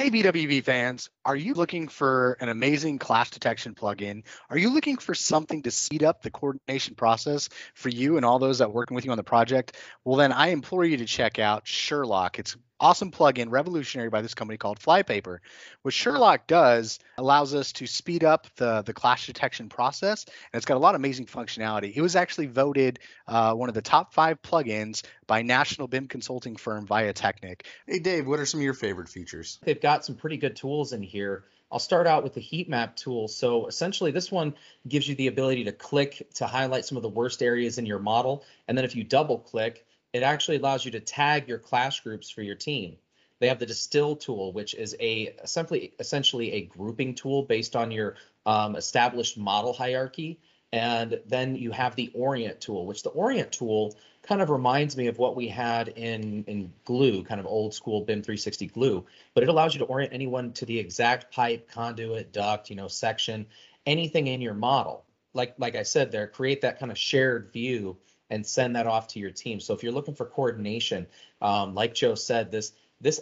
Hey, BWV fans, are you looking for an amazing clash detection plugin? Are you looking for something to speed up the coordination process for you and all those that are working with you on the project? Well, then I implore you to check out Sherlock. It's an awesome plugin, revolutionary by this company called Flypaper. What Sherlock does allows us to speed up the clash detection process, and it's got a lot of amazing functionality. It was actually voted one of the top 5 plugins by national BIM consulting firm Viatechnic. Hey, Dave, what are some of your favorite features? They've got some pretty good tools in here. I'll start out with the heat map tool. So essentially this one gives you the ability to click to highlight some of the worst areas in your model. And then if you double click, it actually allows you to tag your clash groups for your team. They have the distill tool, which is essentially a grouping tool based on your established model hierarchy. And then you have the orient tool, which the orient tool kind of reminds me of what we had in glue, kind of old school BIM 360 glue, but it allows you to orient anyone to the exact pipe, conduit, duct, section, anything in your model. Like I said there, create that kind of shared view and send that off to your team. So if you're looking for coordination, like Joe said, this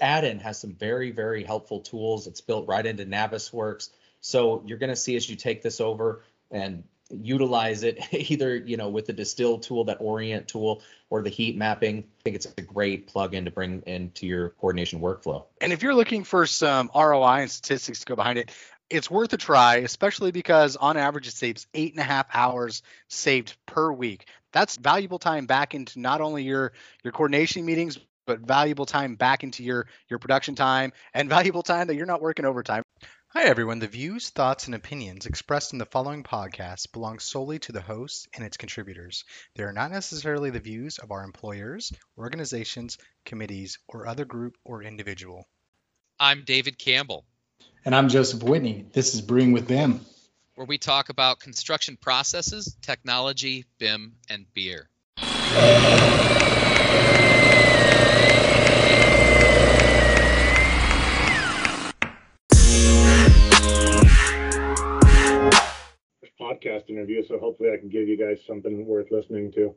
add-in has some very, very helpful tools. It's built right into Navisworks. So you're going to see as you take this over and utilize it either with the distill tool, that orient tool, or the heat mapping. I think it's a great plugin to bring into your coordination workflow. And if you're looking for some ROI and statistics to go behind it, it's worth a try, especially because on average it saves 8.5 hours saved per week. That's valuable time back into not only your coordination meetings, but valuable time back into your production time, and valuable time that you're not working overtime. Hi, everyone. The views, thoughts, and opinions expressed in the following podcast belong solely to the hosts and its contributors. They are not necessarily the views of our employers, organizations, committees, or other group or individual. I'm David Campbell. And I'm Joseph Whitney. This is Brewing with BIM, where we talk about construction processes, technology, BIM, and beer. Podcast interview, so hopefully I can give you guys something worth listening to.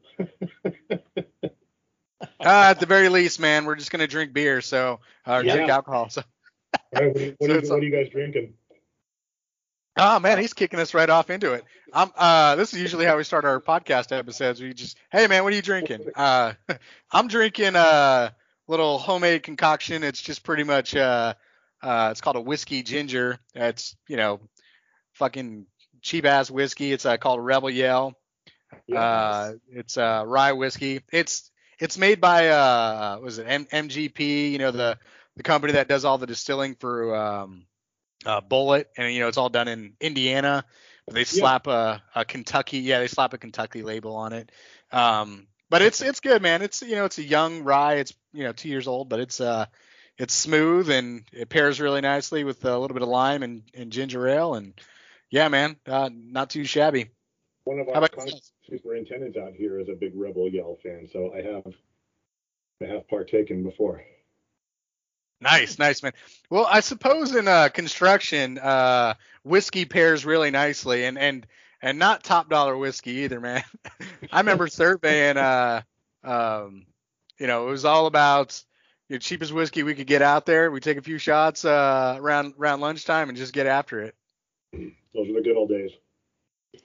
At the very least, man, we're just going to drink beer, so drink alcohol. So, right, what are you guys drinking? Oh man, he's kicking us right off into it. This is usually how we start our podcast episodes. We just, hey man, what are you drinking? I'm drinking a little homemade concoction. It's just pretty much it's called a whiskey ginger. It's fucking cheap ass whiskey. It's called Rebel Yell. Yes. It's rye whiskey. It's made by MGP, the company that does all the distilling for Bullet, and it's all done in Indiana. They slap a Kentucky label on it. But it's good, man. It's it's a young rye. It's 2 years old, but it's smooth and it pairs really nicely with a little bit of lime and ginger ale. And yeah, man, not too shabby. One of our superintendents out here is a big Rebel Yell fan, so I have partaken before. Nice, man. Well, I suppose in construction, whiskey pairs really nicely, and not top dollar whiskey either, man. I remember surveying, it was all about your cheapest whiskey we could get out there. We take a few shots around lunchtime and just get after it. Those are the good old days.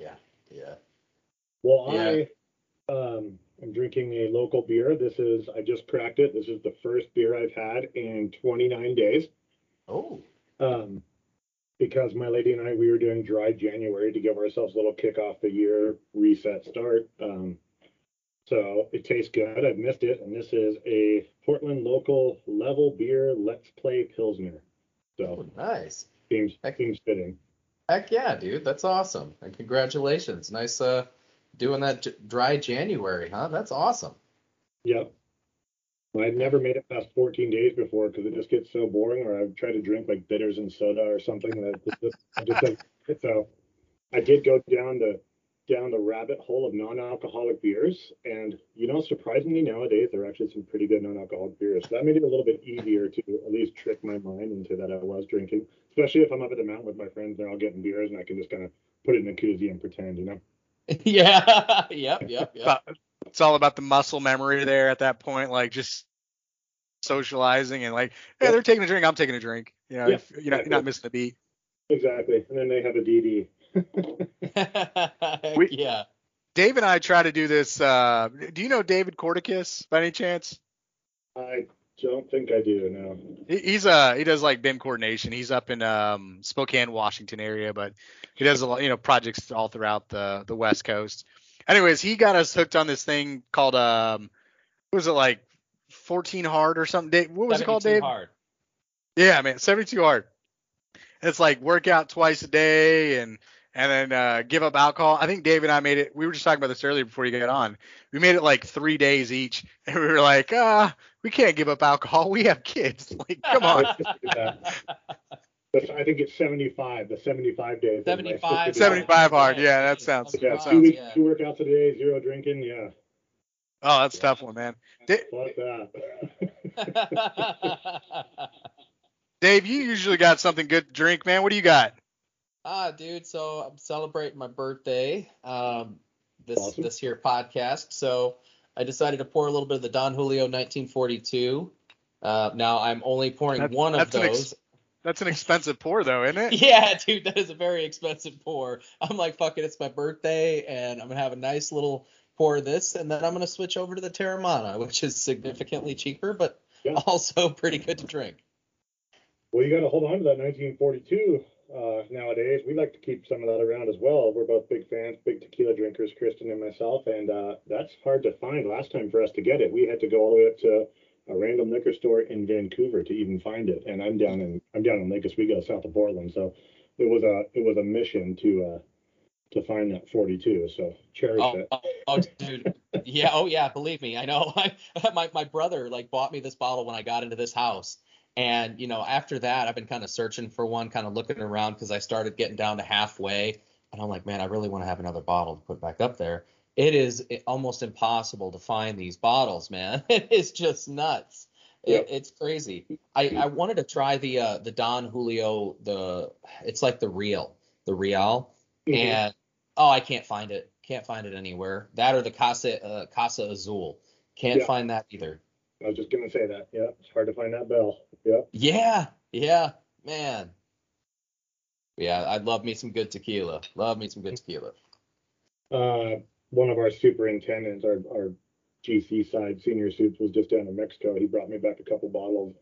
Yeah. Well, yeah. I'm drinking a local beer. I just cracked it. This is the first beer I've had in 29 days. Oh. Because my lady and I, we were doing dry January to give ourselves a little kick off the year, reset, start. So it tastes good. I've missed it. And this is a Portland local level beer, Let's Play Pilsner. So oh, nice. Seems fitting. Heck yeah, dude. That's awesome. And congratulations. Nice doing that dry January, huh? That's awesome. Yep. I've never made it past 14 days before because it just gets so boring, or I've tried to drink like bitters and soda or something. And I just so I did go down the rabbit hole of non-alcoholic beers. And, surprisingly nowadays, there are actually some pretty good non-alcoholic beers. So that made it a little bit easier to at least trick my mind into that I was drinking, especially if I'm up at the mountain with my friends, they're all getting beers and I can just kind of put it in a koozie and pretend, Yeah. Yep. It's all about the muscle memory there at that point. Like just socializing and like, hey, they're taking a drink, I'm taking a drink. You know, if, you know, you're not missing a beat. Exactly. And then they have a DD. Yeah. Dave and I try to do this. Do you know David Corticus by any chance? I don't think I do. No. He does like BIM coordination. He's up in Spokane, Washington area, but he does a lot, you know, projects all throughout the West Coast. Anyways, he got us hooked on this thing called what was it, like 14 hard or something? Dave, what was it called, Dave? 72 hard. Yeah, man, 72 hard. And it's like work out twice a day and then give up alcohol. I think Dave and I made it. We were just talking about this earlier before you got on. We made it like 3 days each, and we were like, we can't give up alcohol. We have kids. Like, come on. I think it's 75. The 75 days. 75. 75 hard. Yeah, that sounds. Yeah, 2 weeks, two workouts a day, zero drinking. Yeah. Oh, that's a tough one, man. Fuck that. Dave, you usually got something good to drink, man. What do you got? Dude, so I'm celebrating my birthday this here podcast. So I decided to pour a little bit of the Don Julio 1942. Now I'm only pouring one of those. That's an expensive pour, though, isn't it? Yeah, dude, that is a very expensive pour. I'm like, fuck it, it's my birthday, and I'm going to have a nice little pour of this, and then I'm going to switch over to the Teramana, which is significantly cheaper, but also pretty good to drink. Well, you got to hold on to that 1942 nowadays. We like to keep some of that around as well. We're both big fans, big tequila drinkers, Kristen and myself, and that's hard to find. Last time for us to get it, we had to go all the way up to a random liquor store in Vancouver to even find it. And I'm down in Lake Oswego, south of Portland. So it was a mission to find that 42. So cherish it. Oh, dude. Yeah. Oh yeah. Believe me. I know. My brother like bought me this bottle when I got into this house. And, you know, after that, I've been kind of searching for one, kind of looking around because I started getting down to halfway. And I'm like, man, I really want to have another bottle to put back up there. It is almost impossible to find these bottles, man. It is just nuts. Yep. It's crazy. I wanted to try the Don Julio, it's like the Real. Mm-hmm. And, I can't find it. Can't find it anywhere. That or the Casa Azul. Can't find that either. I was just going to say that. Yeah, it's hard to find that bell. Yeah. Yeah, man. Yeah, I'd love me some good tequila. One of our superintendents, our GC side senior suits, was just down in Mexico. He brought me back a couple bottles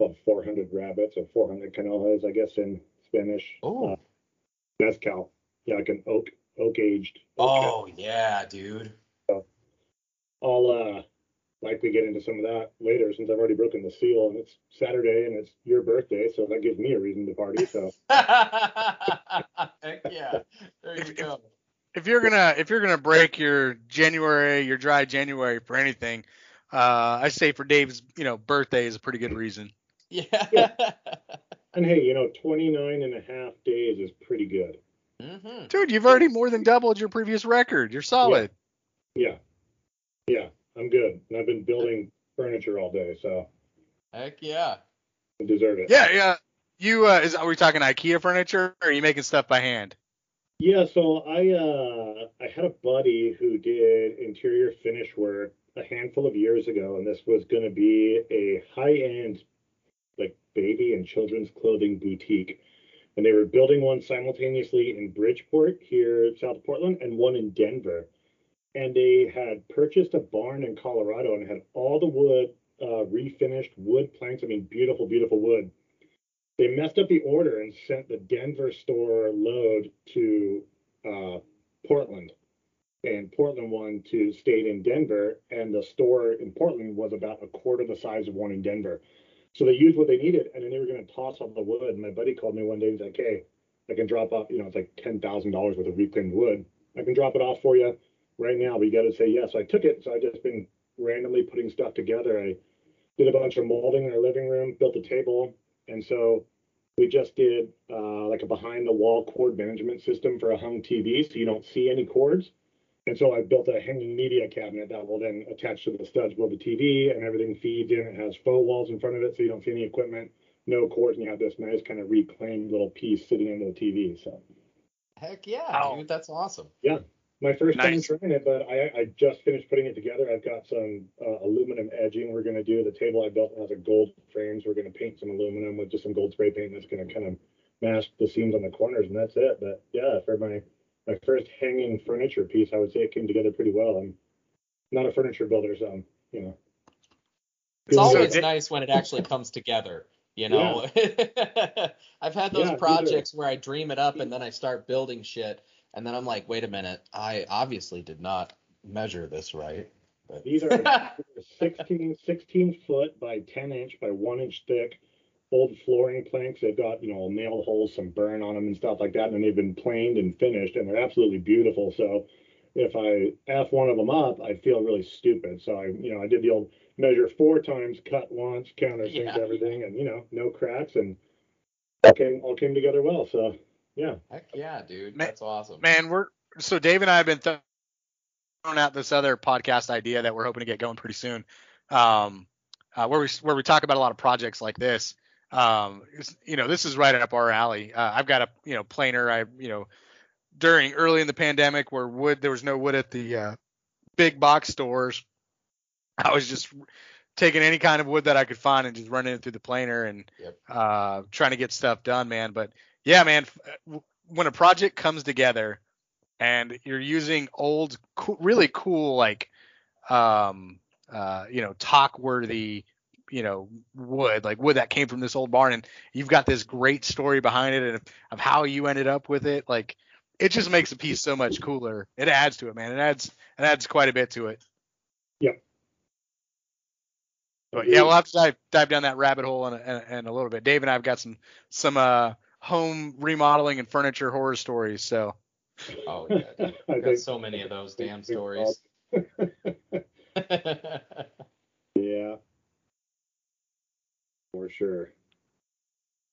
of 400 Rabbits or 400 Canolas, I guess, in Spanish. Oh. Mezcal. Yeah, like an oak-aged. Oh, yeah, dude. So I'll likely get into some of that later since I've already broken the seal, and it's Saturday, and it's your birthday, so that gives me a reason to party. So. Heck yeah. There you go. If you're gonna break your dry January for anything, I say for Dave's, you know, birthday is a pretty good reason. Yeah. And hey, you know, 29 and a half days is pretty good. Mm-hmm. Dude, you've already more than doubled your previous record. You're solid. Yeah, I'm good. And I've been building furniture all day, so. Heck yeah. I deserve it. Yeah. You are we talking IKEA furniture, or are you making stuff by hand? Yeah, so I had a buddy who did interior finish work a handful of years ago, and this was going to be a high-end, like, baby and children's clothing boutique. And they were building one simultaneously in Bridgeport here south of Portland and one in Denver. And they had purchased a barn in Colorado and had all the wood, refinished wood planks. I mean, beautiful, beautiful wood. They messed up the order and sent the Denver store load to Portland, and Portland one to stayed in Denver, and the store in Portland was about a quarter the size of one in Denver. So they used what they needed, and then they were going to toss up the wood. And my buddy called me one day and was like, hey, I can drop off, you know, it's like $10,000 worth of reclaimed wood. I can drop it off for you right now, but you got to say yes. So I took it. So I've just been randomly putting stuff together. I did a bunch of molding in our living room, built a table. And so we just did like a behind-the-wall cord management system for a hung TV, so you don't see any cords. And so I built a hanging media cabinet that will then attach to the studs above the TV, and everything feeds in. It has faux walls in front of it, so you don't see any equipment, no cords, and you have this nice kind of reclaimed little piece sitting under the TV. So. Heck yeah, dude, that's awesome. Yeah, My first time trying it, but I just finished putting it together. I've got some aluminum edging we're going to do. The table I built has a gold frame, so we're going to paint some aluminum with just some gold spray paint that's going to kind of mask the seams on the corners, and that's it. But yeah, for my first hanging furniture piece, I would say it came together pretty well. I'm not a furniture builder, so I'm, you know. It's always nice when it actually comes together, you know. Yeah. I've had those projects where I dream it up and then I start building shit. And then I'm like, wait a minute, I obviously did not measure this right. But these are 16 foot by 10 inch by 1 inch thick old flooring planks. They've got, you know, nail holes, some burn on them and stuff like that. And they've been planed and finished, and they're absolutely beautiful. So if I F one of them up, I feel really stupid. So I, you know, I did the old measure 4 times, cut once, countersink everything, and, you know, no cracks. And all came together well. So. Yeah. Heck yeah, dude. That's awesome. Man, so Dave and I have been throwing out this other podcast idea that we're hoping to get going pretty soon, where we talk about a lot of projects like this. You know, this is right up our alley. I've got a, you know, planer. Early in the pandemic where there was no wood at the big box stores, I was just taking any kind of wood that I could find and just running it through the planer and trying to get stuff done, man. But yeah, man, when a project comes together and you're using old, really cool, like, you know, talk-worthy, you know, wood that came from this old barn, and you've got this great story behind it and of how you ended up with it, like, it just makes a piece so much cooler. It adds to it, man. It adds quite a bit to it. Yeah. But yeah, we'll have to dive down that rabbit hole in a little bit. Dave and I have got some home remodeling and furniture horror stories. So, oh yeah, I've got so many of those damn stories. Yeah, for sure.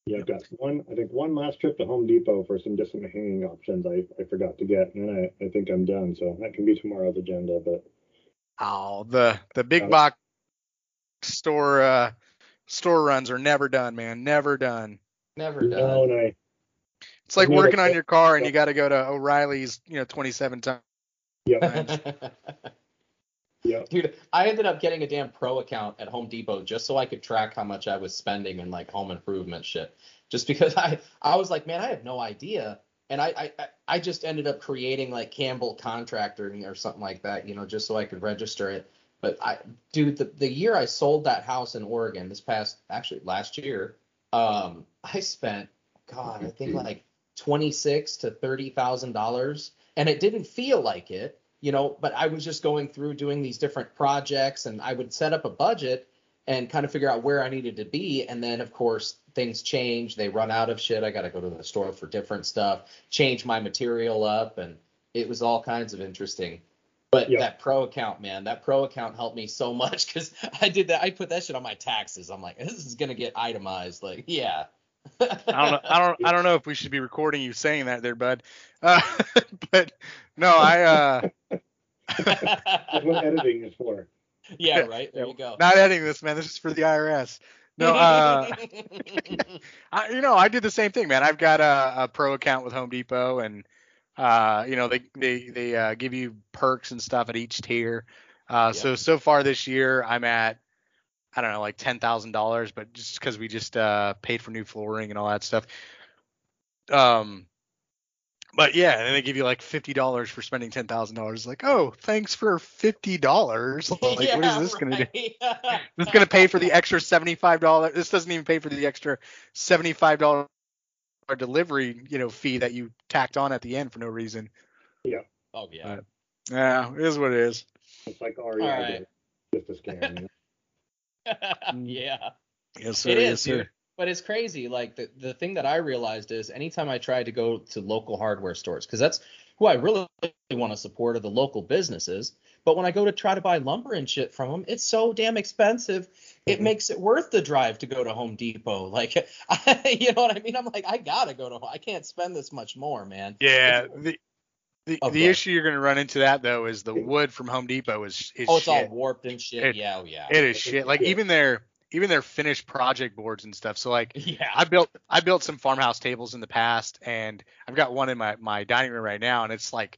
Yeah, I've got one last trip to Home Depot for some distant hanging options I forgot to get, and then I think I'm done. So that can be tomorrow's agenda. But the big box store store runs are never done, man. Never done. Never done. No, no. It's like working on your car and you got to go to O'Reilly's, you know, 27 times. Yep. Yep. Dude, I ended up getting a damn pro account at Home Depot just so I could track how much I was spending in like home improvement shit. Just because I was like, man, I have no idea. And I just ended up creating like Campbell Contracting or something like that, you know, just so I could register it. But the year I sold that house in Oregon, last year, I spent, I think like $26,000 to $30,000, and it didn't feel like it, you know, but I was just going through doing these different projects, and I would set up a budget and kind of figure out where I needed to be. And then of course things change. They run out of shit. I got to go to the store for different stuff, change my material up. And it was all kinds of interesting. But that pro account, man, that pro account helped me so much because I did that. I put that shit on my taxes. I'm like, this is going to get itemized. Like, yeah. I don't know if we should be recording you saying that there, bud. But no, that's what editing is for. Yeah, right. There you go. Not editing this, man. This is for the IRS. No, I did the same thing, man. I've got a pro account with Home Depot, and you know, they give you perks and stuff at each tier. So far this year I'm at, I don't know, like $10,000, but just cause we just, paid for new flooring and all that stuff. But yeah, and they give you like $50 for spending $10,000. It's like, oh, thanks for $50. Like, what is this going to do? This is going to pay for the extra $75. This doesn't even pay for the extra $75. Our delivery, you know, fee that you tacked on at the end for no reason. Yeah. Oh yeah. Yeah, it is what it is. It's like REI. Right. Just a scam. Yeah. Yes, sir. It is, yes, sir. Dude. But it's crazy. Like the thing that I realized is anytime I tried to go to local hardware stores, because that's who I really want to support, are the local businesses. But when I go to try to buy lumber and shit from them, it's so damn expensive. It makes it worth the drive to go to Home Depot. Like, you know what I mean? I'm like, I gotta go to. I can't spend this much more, man. Yeah. The issue you're gonna run into that though is the wood from Home Depot is it's shit. All warped and shit. It is shit. Like even their finished project boards and stuff. So like, I built some farmhouse tables in the past, and I've got one in my dining room right now, and it's like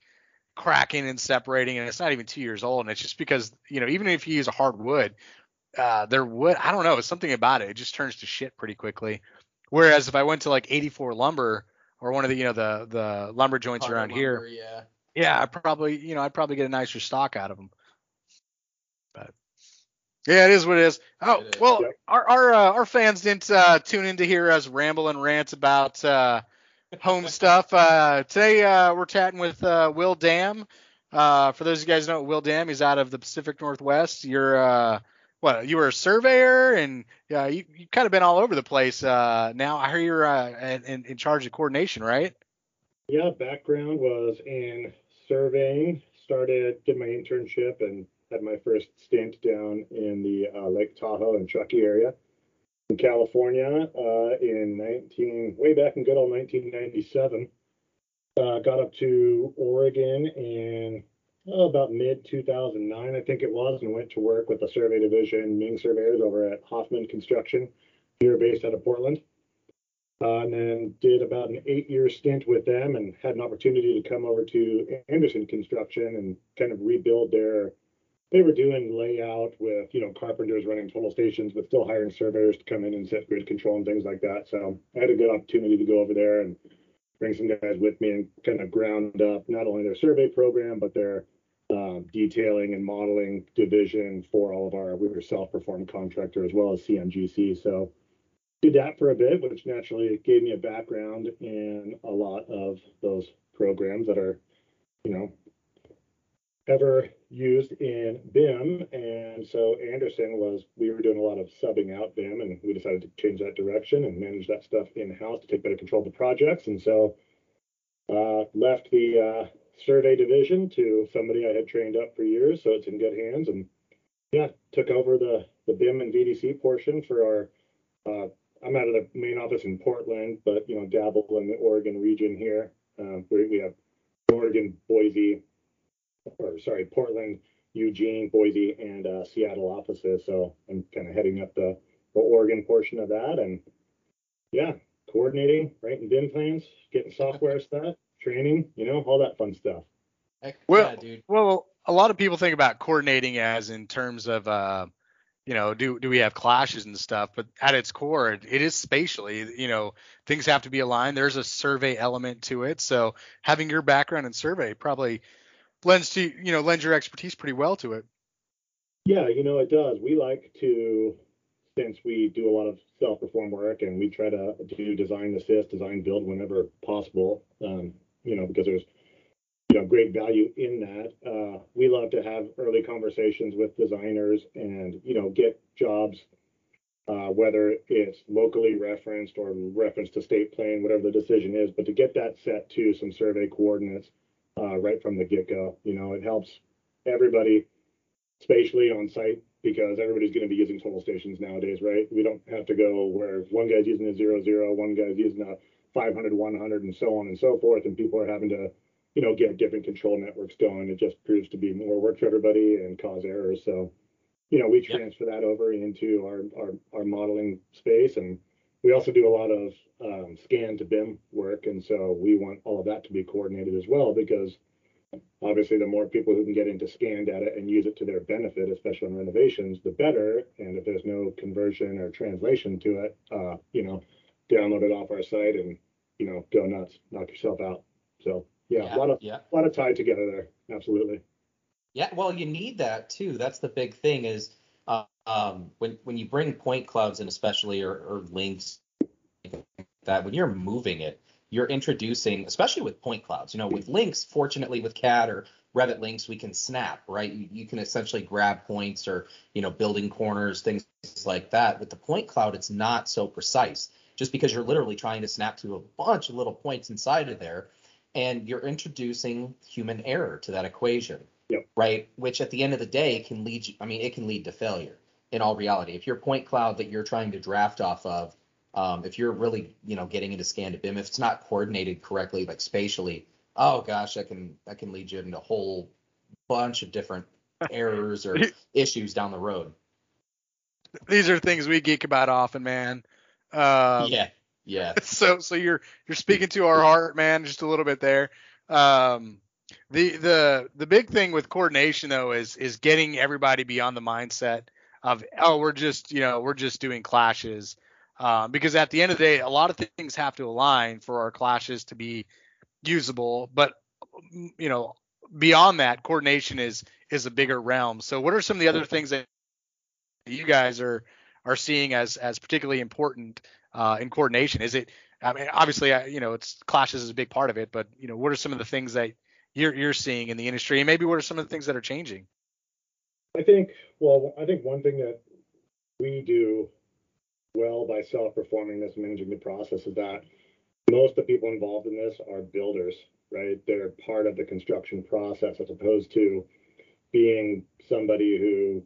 cracking and separating, and it's not even 2 years old. And it's just because, you know, even if you use a hard wood, their wood, I don't know, it's something about it. It just turns to shit pretty quickly. Whereas if I went to like 84 lumber or one of the, you know, the lumber joints around here, yeah, I probably, you know, I'd probably get a nicer stock out of them. But yeah, it is what it is. Oh, it is. Well, yep. Our fans didn't tune in to hear us ramble and rant about home stuff. Today we're chatting with Will Dam. For those of you guys who know Will Dam, he's out of the Pacific Northwest. You're you were a surveyor, and you've kind of been all over the place. Now I hear you're in charge of coordination, right? Yeah, background was in surveying. Did my internship and had my first stint down in the Lake Tahoe and Truckee area in California way back in good old 1997. Got up to Oregon in about mid-2009, I think it was, and went to work with the survey division, Ming Surveyors, over at Hoffman Construction. They were based out of Portland. And then did about an 8-year stint with them and had an opportunity to come over to Anderson Construction and kind of rebuild their... They were doing layout with, you know, carpenters running total stations, but still hiring surveyors to come in and set grid control and things like that. So I had a good opportunity to go over there and bring some guys with me and kind of ground up not only their survey program, but their detailing and modeling division for all of our, we were self-performed contractor as well as CMGC. So did that for a bit, which naturally gave me a background in a lot of those programs that are, you know, ever used in BIM. And so Anderson was, we were doing a lot of subbing out BIM, and we decided to change that direction and manage that stuff in-house to take better control of the projects. And so left the survey division to somebody I had trained up for years, so it's in good hands. And yeah, took over the BIM and VDC portion for our, I'm out of the main office in Portland, but, you know, dabble in the Oregon region here. We have Oregon, Portland, Eugene, Boise, and Seattle offices. So I'm kind of heading up the Oregon portion of that, and yeah, coordinating, writing BIM plans, getting software stuff, training, you know, all that fun stuff. Well, yeah, dude. Well, a lot of people think about coordinating as in terms of, you know, do we have clashes and stuff? But at its core, it is spatially, you know, things have to be aligned. There's a survey element to it. So having your background in survey probably lends your expertise pretty well to it. Yeah, you know, it does. We like to, since we do a lot of self-perform work, and we try to do design assist, design build whenever possible, you know, because there's, you know, great value in that. We love to have early conversations with designers and, you know, get jobs, whether it's locally referenced or referenced to state plan, whatever the decision is, but to get that set to some survey coordinates right from the get-go. You know, it helps everybody spatially on site, because everybody's going to be using total stations nowadays, right? We don't have to go where one guy's using a 00, one guy's using a 500, 100, and so on and so forth, and people are having to, you know, get different control networks going. It just proves to be more work for everybody and cause errors. So, you know, we transfer that over into our modeling space, and we also do a lot of scan to BIM work, and so we want all of that to be coordinated as well, because obviously the more people who can get into scan data and use it to their benefit, especially on renovations, the better. And if there's no conversion or translation to it, you know, download it off our site and, you know, go nuts, knock yourself out. So a lot of tie together there, absolutely. Yeah, well, you need that too. That's the big thing is, when you bring point clouds in, especially or links, that when you're moving it, you're introducing, especially with point clouds, you know, with links, fortunately with CAD or Revit links, we can snap, right? You can essentially grab points or, you know, building corners, things like that. With the point cloud, it's not so precise, just because you're literally trying to snap to a bunch of little points inside of there, and you're introducing human error to that equation. Yep. Right, which at the end of the day can lead, I mean, it can lead to failure in all reality. If your point cloud that you're trying to draft off of, if you're really, you know, getting into scan to BIM, if it's not coordinated correctly, like spatially, oh gosh, that can lead you into a whole bunch of different errors or issues down the road. These are things we geek about often, man. So you're speaking to our heart, man, just a little bit there. The big thing with coordination though is getting everybody beyond the mindset of, oh, we're just doing clashes, because at the end of the day, a lot of things have to align for our clashes to be usable. But you know, beyond that, coordination is a bigger realm. So what are some of the other things that you guys are seeing as particularly important in coordination? Is it, I mean, obviously, you know, it's clashes is a big part of it, but you know, what are some of the things that you're seeing in the industry, and maybe what are some of the things that are changing? I think one thing that we do well by self-performing this, managing the process, is that most of the people involved in this are builders, right? They're part of the construction process, as opposed to being somebody who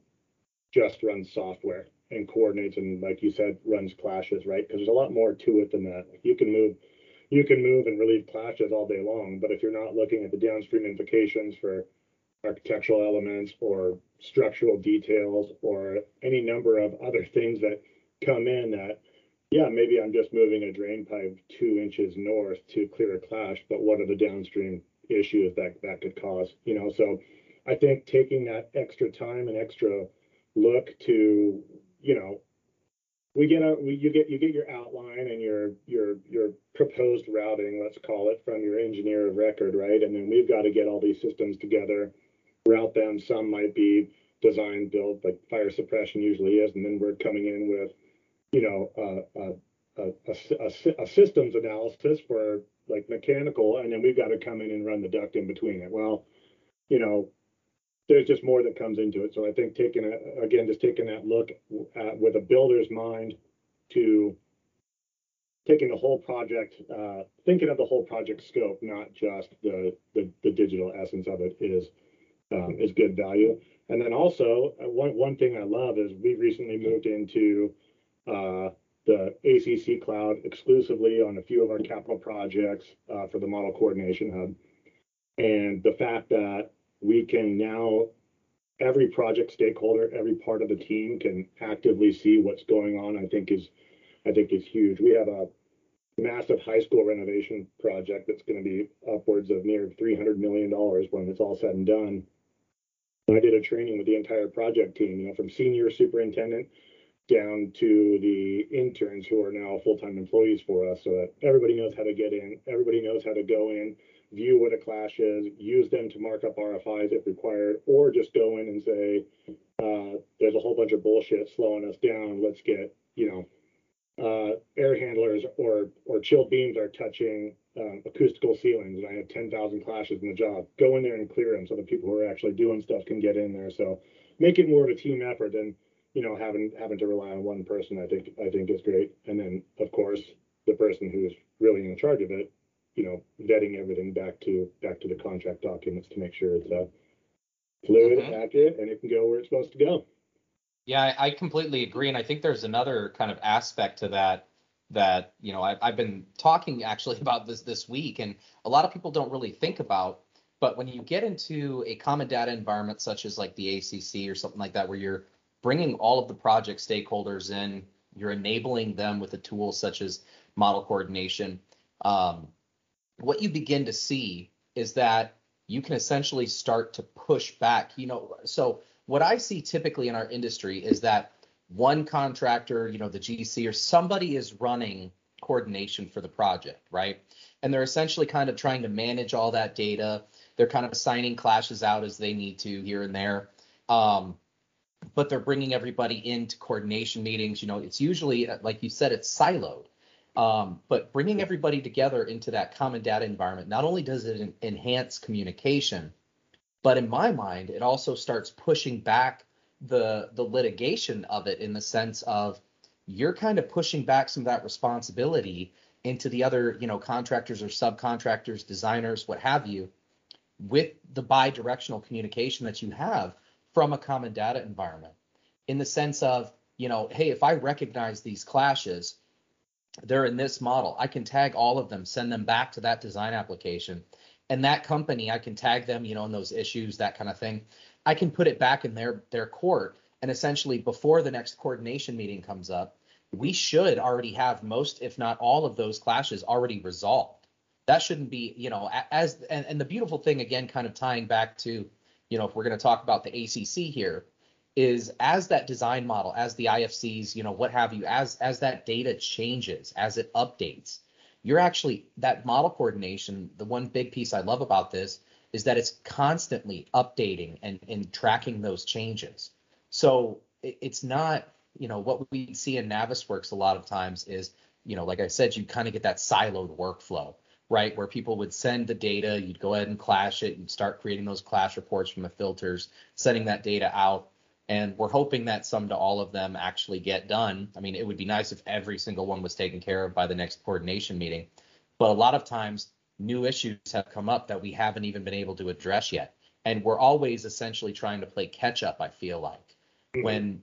just runs software and coordinates and, like you said, runs clashes, right? Because there's a lot more to it than that. You can move and relieve clashes all day long, but if you're not looking at the downstream implications for architectural elements or structural details or any number of other things that come in, that, yeah, maybe I'm just moving a drain pipe 2 inches north to clear a clash, but what are the downstream issues that could cause? You know, so I think taking that extra time and extra look to, you know, you get your outline and your proposed routing, let's call it, from your engineer of record, right? And then we've got to get all these systems together, route them. Some might be design, build, like fire suppression usually is, and then we're coming in with, you know, a systems analysis for like mechanical, and then we've got to come in and run the duct in between it. Well, you know, there's just more that comes into it. So I think taking that look at, with a builder's mind, to taking the whole project, thinking of the whole project scope, not just the digital essence of it, is good value. And then also one thing I love is we recently moved into the ACC cloud exclusively on a few of our capital projects for the model coordination hub. And the fact that we can now, every project stakeholder, every part of the team can actively see what's going on, I think is huge. We have a massive high school renovation project that's going to be upwards of near $300 million when it's all said and done. I did a training with the entire project team, you know, from senior superintendent down to the interns who are now full-time employees for us, so that everybody knows how to get in, everybody knows how to go in, view what a clash is, use them to mark up RFIs if required, or just go in and say, there's a whole bunch of bullshit slowing us down. Let's get, you know, air handlers or chill beams are touching acoustical ceilings, and I have 10,000 clashes in the job. Go in there and clear them so the people who are actually doing stuff can get in there. So make it more of a team effort than, you know, having to rely on one person. I think is great. And then, of course, the person who's really in charge of it, you know, vetting everything back to the contract documents to make sure it's fluid, mm-hmm. accurate, and it can go where it's supposed to go. Yeah, I completely agree. And I think there's another kind of aspect to that, you know, I've been talking actually about this week, and a lot of people don't really think about, but when you get into a common data environment, such as like the ACC or something like that, where you're bringing all of the project stakeholders in, you're enabling them with the tools such as model coordination, what you begin to see is that you can essentially start to push back. You know, so what I see typically in our industry is that one contractor, you know, the GC or somebody, is running coordination for the project, right? And they're essentially kind of trying to manage all that data. They're kind of assigning clashes out as they need to here and there. But they're bringing everybody into coordination meetings. You know, it's usually, like you said, it's siloed. But bringing everybody together into that common data environment, not only does it enhance communication, but in my mind, it also starts pushing back the litigation of it, in the sense of you're kind of pushing back some of that responsibility into the other, you know, contractors or subcontractors, designers, what have you, with the bi-directional communication that you have from a common data environment, in the sense of, you know, hey, if I recognize these clashes, they're in this model, I can tag all of them, send them back to that design application, and that company, I can tag them, you know, in those issues, that kind of thing. I can put it back in their court, and essentially before the next coordination meeting comes up, we should already have most, if not all, of those clashes already resolved. that shouldn't be, you know, as, and the beautiful thing, again, kind of tying back to, you know, if we're going to talk about the ACC here, is as that design model, as the IFCs, you know, what have you, as that data changes, as it updates, you're actually, that model coordination, the one big piece I love about this is that it's constantly updating and tracking those changes. So it's not, you know, what we see in Navisworks a lot of times is, you know, like I said, you kind of get that siloed workflow, right? Where people would send the data, you'd go ahead and clash it, you'd start creating those clash reports from the filters, sending that data out. And we're hoping that some to all of them actually get done. I mean, it would be nice if every single one was taken care of by the next coordination meeting. But a lot of times new issues have come up that we haven't even been able to address yet. And we're always essentially trying to play catch up, I feel like, when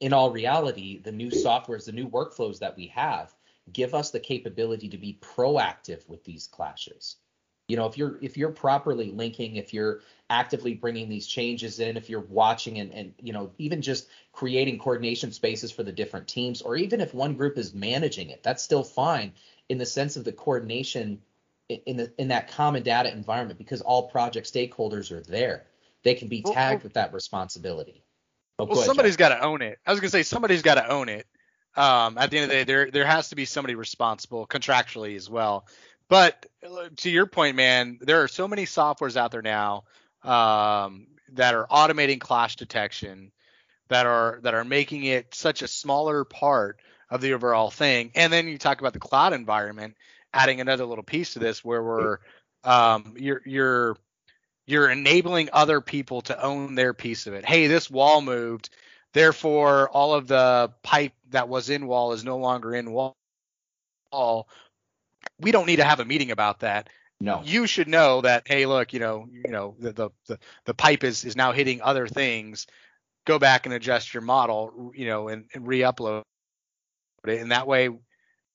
in all reality, the new softwares, the new workflows that we have give us the capability to be proactive with these clashes. You know, if you're properly linking, if you're actively bringing these changes in, if you're watching and you know, even just creating coordination spaces for the different teams, or even if one group is managing it, that's still fine in the sense of the coordination in that common data environment, because all project stakeholders are there. They can be tagged with that responsibility. Well, somebody's got to own it. I was going to say somebody's got to own it. At the end of the day, there has to be somebody responsible contractually as well. But to your point, man, there are so many softwares out there now that are automating clash detection, that are making it such a smaller part of the overall thing. And then you talk about the cloud environment, adding another little piece to this where we're you're enabling other people to own their piece of it. Hey, this wall moved, therefore all of the pipe that was in wall is no longer in wall. We don't need to have a meeting about that. No, you should know that. Hey, look, you know, the pipe is now hitting other things. Go back and adjust your model, you know, and re-upload it. And that way,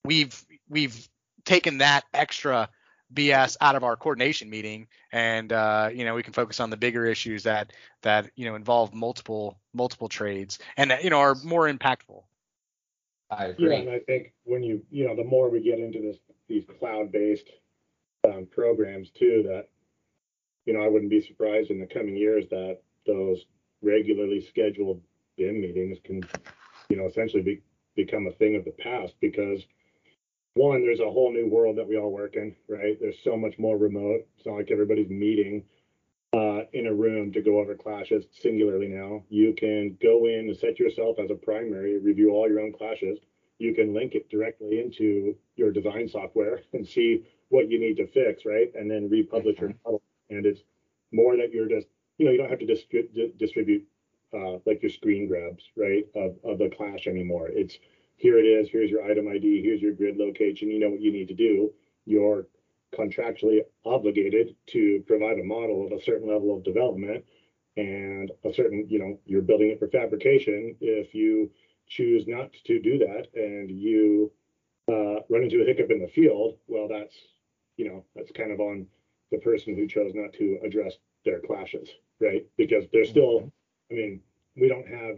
we've taken that extra BS out of our coordination meeting, and you know, we can focus on the bigger issues that you know involve multiple trades and you know are more impactful. I agree. Yeah, and I think when you know, the more we get into these cloud-based programs too, that, you know, I wouldn't be surprised in the coming years that those regularly scheduled BIM meetings can, you know, essentially become a thing of the past, because one, there's a whole new world that we all work in, right? There's so much more remote. It's not like everybody's meeting in a room to go over clashes singularly now. You can go in and set yourself as a primary, review all your own clashes. You can link it directly into your design software and see what you need to fix, right? And then republish your model. And it's more that you're just, you know, you don't have to distribute like your screen grabs, right, of the clash anymore. It's here it is, here's your item ID, here's your grid location, you know what you need to do. You're contractually obligated to provide a model of a certain level of development and a certain, you know, you're building it for fabrication. If you choose not to do that and you run into a hiccup in the field, well, that's, you know, that's kind of on the person who chose not to address their clashes, right? Because they're still, I mean, we don't have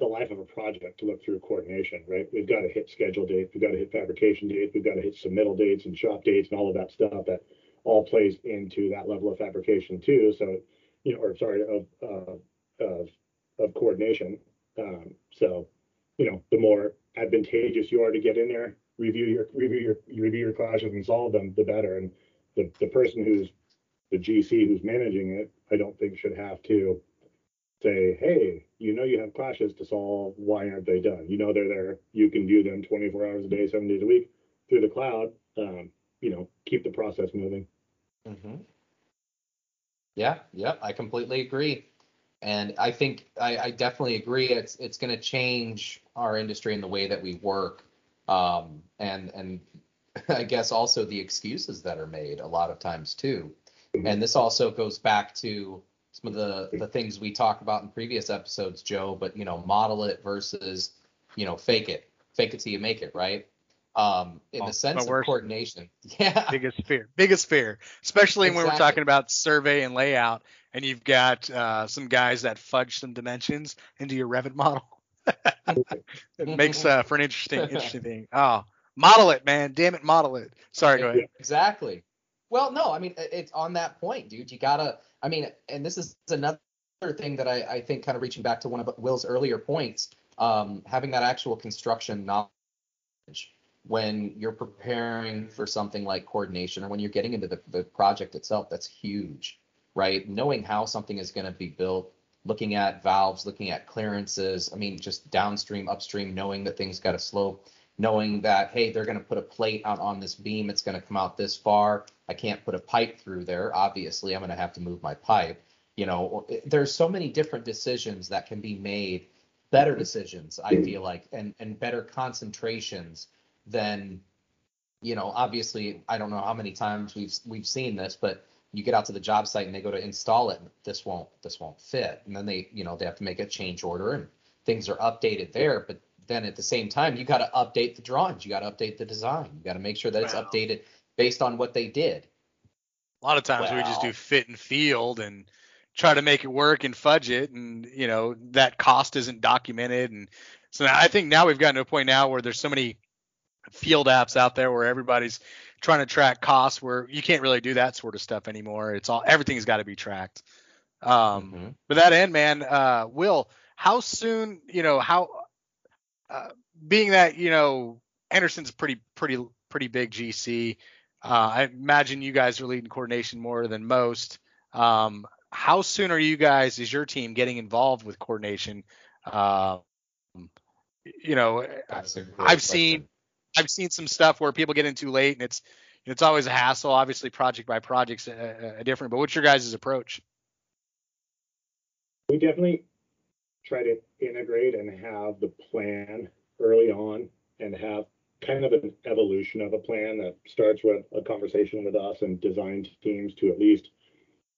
the life of a project to look through coordination, right? We've got to hit schedule dates, we've got to hit fabrication dates, we've got to hit submittal dates and shop dates and all of that stuff that all plays into that level of fabrication too. So, you know, or sorry, of coordination. So, you know, the more advantageous you are to get in there, review your clashes and solve them, the better. And the person who's the GC who's managing it, I don't think should have to say, hey, you know, you have clashes to solve. Why aren't they done? You know, they're there. You can view them 24 hours a day, 7 days a week through the cloud. You know, keep the process moving. Mm-hmm. Yeah, I completely agree. And I think I definitely agree. It's going to change our industry and the way that we work. And I guess also the excuses that are made a lot of times, too. Mm-hmm. And this also goes back to some of the things we talked about in previous episodes, Joe, but, you know, model it versus, you know, fake it till you make it, right? In the sense of coordination. Yeah. Biggest fear, especially exactly. When we're talking about survey and layout and you've got some guys that fudge some dimensions into your Revit model. It makes for an interesting thing. Oh, Model it, man. Damn it, model it. Sorry, go ahead. Exactly. Well, no, I mean, it's on that point, dude. You gotta, I mean, and this is another thing that I think kind of reaching back to one of Will's earlier points, having that actual construction knowledge when you're preparing for something like coordination or when you're getting into the project itself, that's huge, right? Knowing how something is going to be built, looking at valves, looking at clearances, I mean, just downstream, upstream, knowing that things got to slope. Knowing that, hey, they're going to put a plate out on this beam. It's going to come out this far. I can't put a pipe through there. Obviously, I'm going to have to move my pipe. You know, there's so many different decisions that can be made, better decisions, I feel like, and better concentrations than, you know, obviously, I don't know how many times we've seen this, but you get out to the job site and they go to install it. And this won't fit. And then they, you know, they have to make a change order and things are updated there. But then at the same time, you got to update the drawings. You got to update the design. You got to make sure that it's updated based on what they did. A lot of times we just do fit and field and try to make it work and fudge it. And, you know, that cost isn't documented. And so I think now we've gotten to a point now where there's so many field apps out there where everybody's trying to track costs where you can't really do that sort of stuff anymore. It's all, everything's got to be tracked. But that end, man, Will, how soon, you know, being that, you know, Anderson's pretty big GC. I imagine you guys are leading coordination more than most. How soon are you guys, is your team getting involved with coordination? You know, I've seen some stuff where people get in too late and it's always a hassle. Obviously project by project's different, but what's your guys' approach? We definitely try to integrate and have the plan early on and have kind of an evolution of a plan that starts with a conversation with us and design teams to at least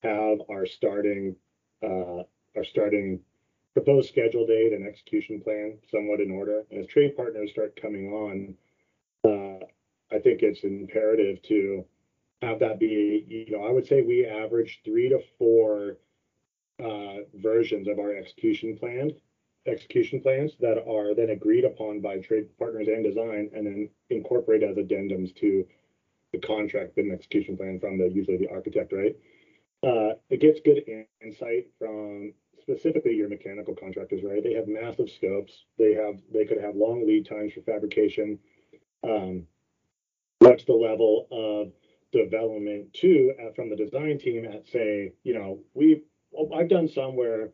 have our starting proposed schedule date and execution plan somewhat in order. And as trade partners start coming on, I think it's imperative to have that be, you know, I would say we average 3 to 4 versions of our execution plans that are then agreed upon by trade partners and design, and then incorporated as addendums to the contract and execution plan from usually the architect, right? It gets good insight from specifically your mechanical contractors, right? They have massive scopes. They could have long lead times for fabrication. What's the level of development from the design team at, say, you know, I've done some where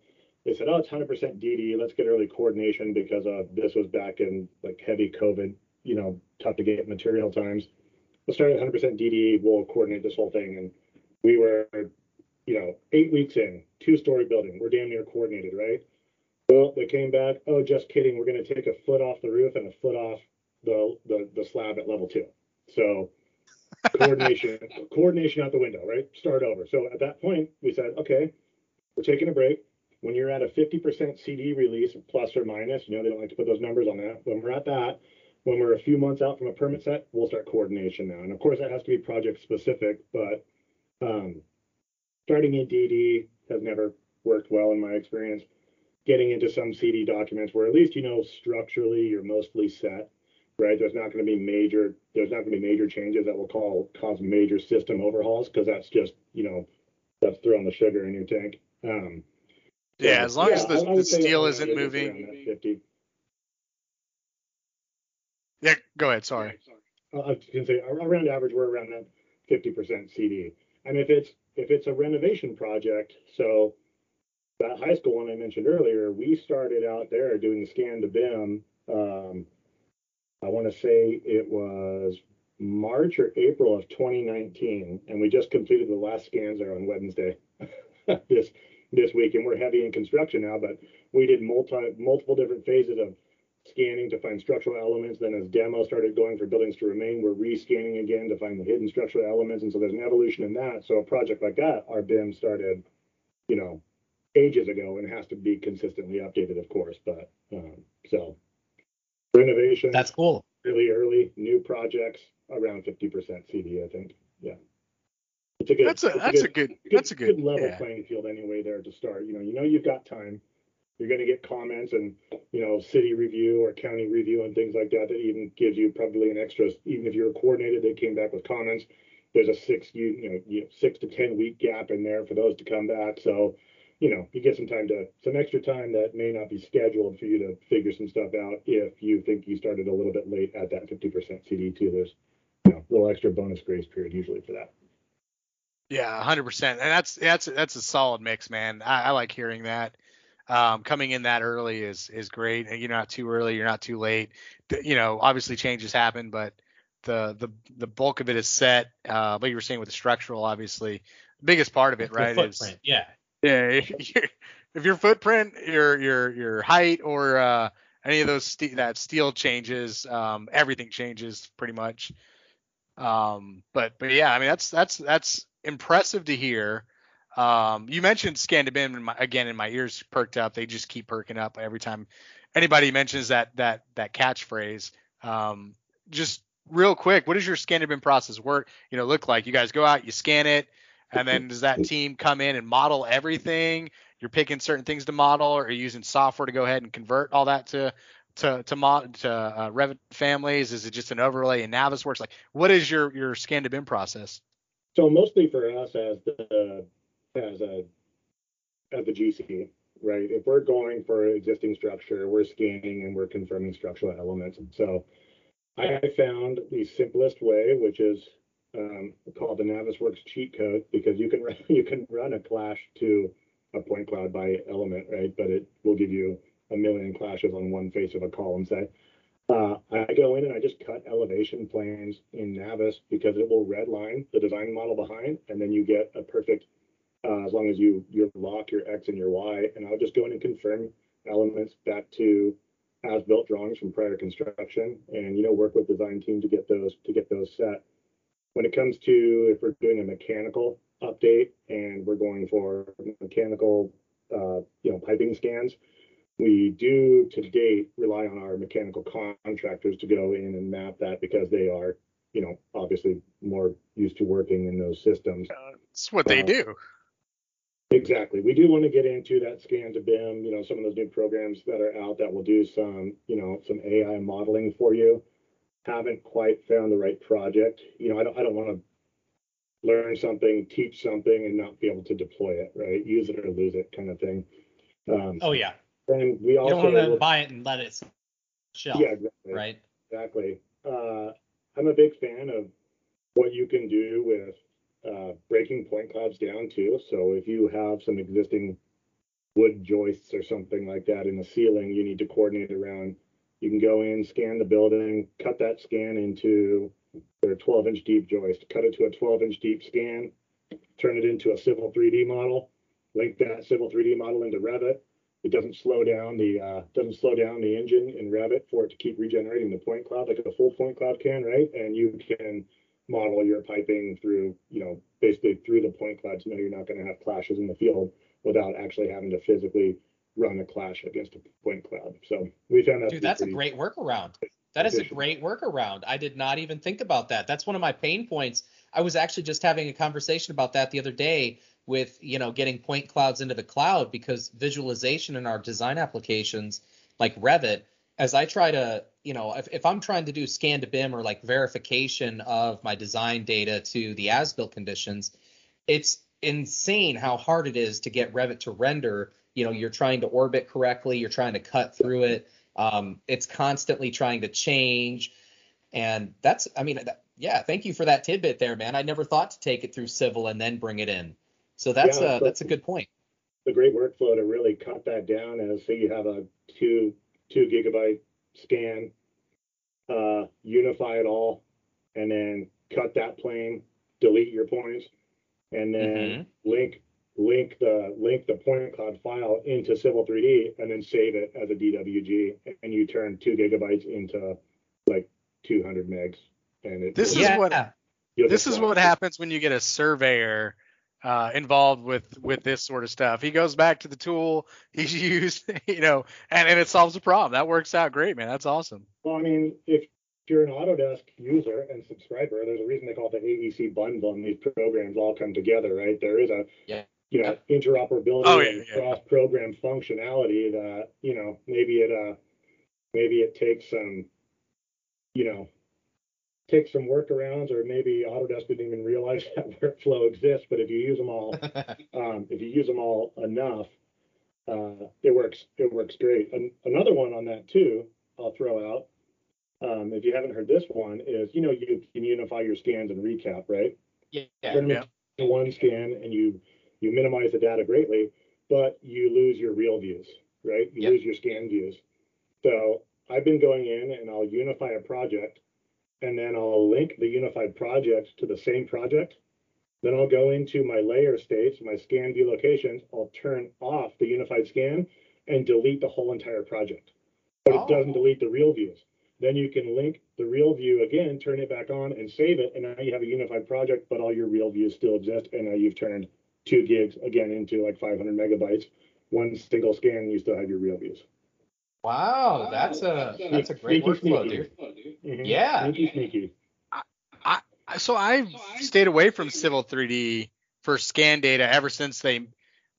they said, oh, it's 100% DD. Let's get early coordination because this was back in like heavy COVID, you know, tough to get material times. We'll start at 100% DD. We'll coordinate this whole thing. And we were, you know, 8 weeks in, 2-story building. We're damn near coordinated, right? Well, they came back. Oh, just kidding. We're going to take a foot off the roof and a foot off the slab at level 2. So coordination out the window, right? Start over. So at that point, we said, okay. We're taking a break. When you're at a 50% CD release, plus or minus, you know, they don't like to put those numbers on that. When we're a few months out from a permit set, we'll start coordination now. And of course, that has to be project specific, but starting in DD has never worked well in my experience. Getting into some CD documents where at least, you know, structurally you're mostly set, right? There's not going to be major changes that will cause major system overhauls, because that's just, you know, that's throwing the sugar in your tank. As long as the steel isn't moving. 50. Yeah, go ahead. Sorry. I was going to say around average, we're around that 50% CD. And if it's a renovation project, so that high school one I mentioned earlier, we started out there doing the scan to BIM. I want to say it was March or April of 2019, and we just completed the last scans there on Wednesday. This week, and we're heavy in construction now, but we did multiple different phases of scanning to find structural elements. Then as demo started going for buildings to remain, we're re-scanning again to find the hidden structural elements. And so there's an evolution in that. So a project like that, our BIM started, you know, ages ago, and has to be consistently updated, of course. But so renovation, that's cool. Really early new projects around 50% CD, I think. Yeah. That's a good level playing field anyway there to start. You know you've got time. You're going to get comments and, you know, city review or county review and things like that. That even gives you probably an extra, even if you're coordinated, they came back with comments. There's a six to 10 week gap in there for those to come back. So, you know, you get some extra time that may not be scheduled for you to figure some stuff out if you think you started a little bit late at that 50% CD too. There's, you know, a little extra bonus grace period usually for that. Yeah, 100%. And that's a solid mix, man. I like hearing that. Coming in that early is great. And you're not too early, you're not too late. You know, obviously changes happen, but the bulk of it is set. But you were saying with the structural, obviously, the biggest part of it, right? Footprint. Yeah. If your footprint, your height, or any of those that steel changes, everything changes pretty much. But yeah, I mean that's impressive to hear. You mentioned Scandabin again, and my ears perked up. They just keep perking up every time anybody mentions that catchphrase. Just real quick, what does your Scandabin process look like? You guys go out, you scan it, and then does that team come in and model everything? You're picking certain things to model, or are you using software to go ahead and convert all that to Revit families? Is it just an overlay in Navisworks? Like, what is your Scan-to-Bin process? So mostly for us as the GC, right? If we're going for an existing structure, we're scanning and we're confirming structural elements. So I found the simplest way, which is called the Navisworks cheat code, because you can run a clash to a point cloud by element, right? But it will give you a million clashes on one face of a column, say. I go in and I just cut elevation planes in Navis because it will redline the design model behind, and then you get a perfect, as long as you lock your X and your Y, and I'll just go in and confirm elements back to as-built drawings from prior construction, and, you know, work with design team to get those set. When it comes to if we're doing a mechanical update and we're going for mechanical, piping scans, we do to date rely on our mechanical contractors to go in and map that because they are, you know, obviously more used to working in those systems. It's what they do. Exactly. We do want to get into that scan to BIM, you know, some of those new programs that are out that will do some, you know, some AI modeling for you. Haven't quite found the right project. You know, I don't want to learn something, teach something, and not be able to deploy it, right? Use it or lose it kind of thing. Oh, yeah. And we also don't want to buy it and let it shelf. Yeah, exactly. Right. Exactly. I'm a big fan of what you can do with breaking point clouds down too. So if you have some existing wood joists or something like that in the ceiling, you need to coordinate around. You can go in, scan the building, cut that scan into their 12-inch deep joist, cut it to a 12-inch deep scan, turn it into a Civil 3D model, link that Civil 3D model into Revit. It doesn't slow down the engine in Revit for it to keep regenerating the point cloud like a full point cloud can, right? And you can model your piping through, you know, basically through the point cloud to know you're not going to have clashes in the field without actually having to physically run a clash against a point cloud. So we found that. Dude, that's a great workaround. That is a great workaround. I did not even think about that. That's one of my pain points. I was actually just having a conversation about that the other day with, you know, getting point clouds into the cloud, because visualization in our design applications like Revit, as I try to, you know, if I'm trying to do scan to BIM or like verification of my design data to the as-built conditions, it's insane how hard it is to get Revit to render. You know, you're trying to orbit correctly, you're trying to cut through it. It's constantly trying to change. And that's, I mean, yeah, thank you for that tidbit there, man. I never thought to take it through Civil and then bring it in. So that's a good point. It's a great workflow to really cut that down. And so you have a 2 gigabyte scan, unify it all, and then cut that plane, delete your points, and then link the point cloud file into Civil 3D and then save it as a DWG, and you turn 2 gigabytes into like 200 megs. And this is what happens when you get a surveyor involved with this sort of stuff. He goes back to the tool he's used, you know, and it solves the problem. That works out great, man. That's awesome. Well, I mean, if you're an Autodesk user and subscriber, there's a reason they call it the AEC bundle, and these programs all come together, right? There is a you know, interoperability and cross-program functionality that, you know, maybe it takes some, you know, take some workarounds, or maybe Autodesk didn't even realize that workflow exists. But if you use them all, enough, it works great. Another one on that too, I'll throw out. If you haven't heard this one, is, you know, you can unify your scans and recap, right? Yeah. Turn them into one scan, and you minimize the data greatly, but you lose your real views, right? You lose your scan views. So I've been going in and I'll unify a project, and then I'll link the unified project to the same project. Then I'll go into my layer states, my scan view locations. I'll turn off the unified scan and delete the whole entire project. But it doesn't delete the real views. Then you can link the real view again, turn it back on and save it. And now you have a unified project, but all your real views still exist. And now you've turned 2 gigs again into like 500 megabytes. One single scan, and you still have your real views. Wow, that's a great workflow, dude. Mm-hmm. Yeah. Sneaky. I've stayed away from Civil 3D for scan data ever since they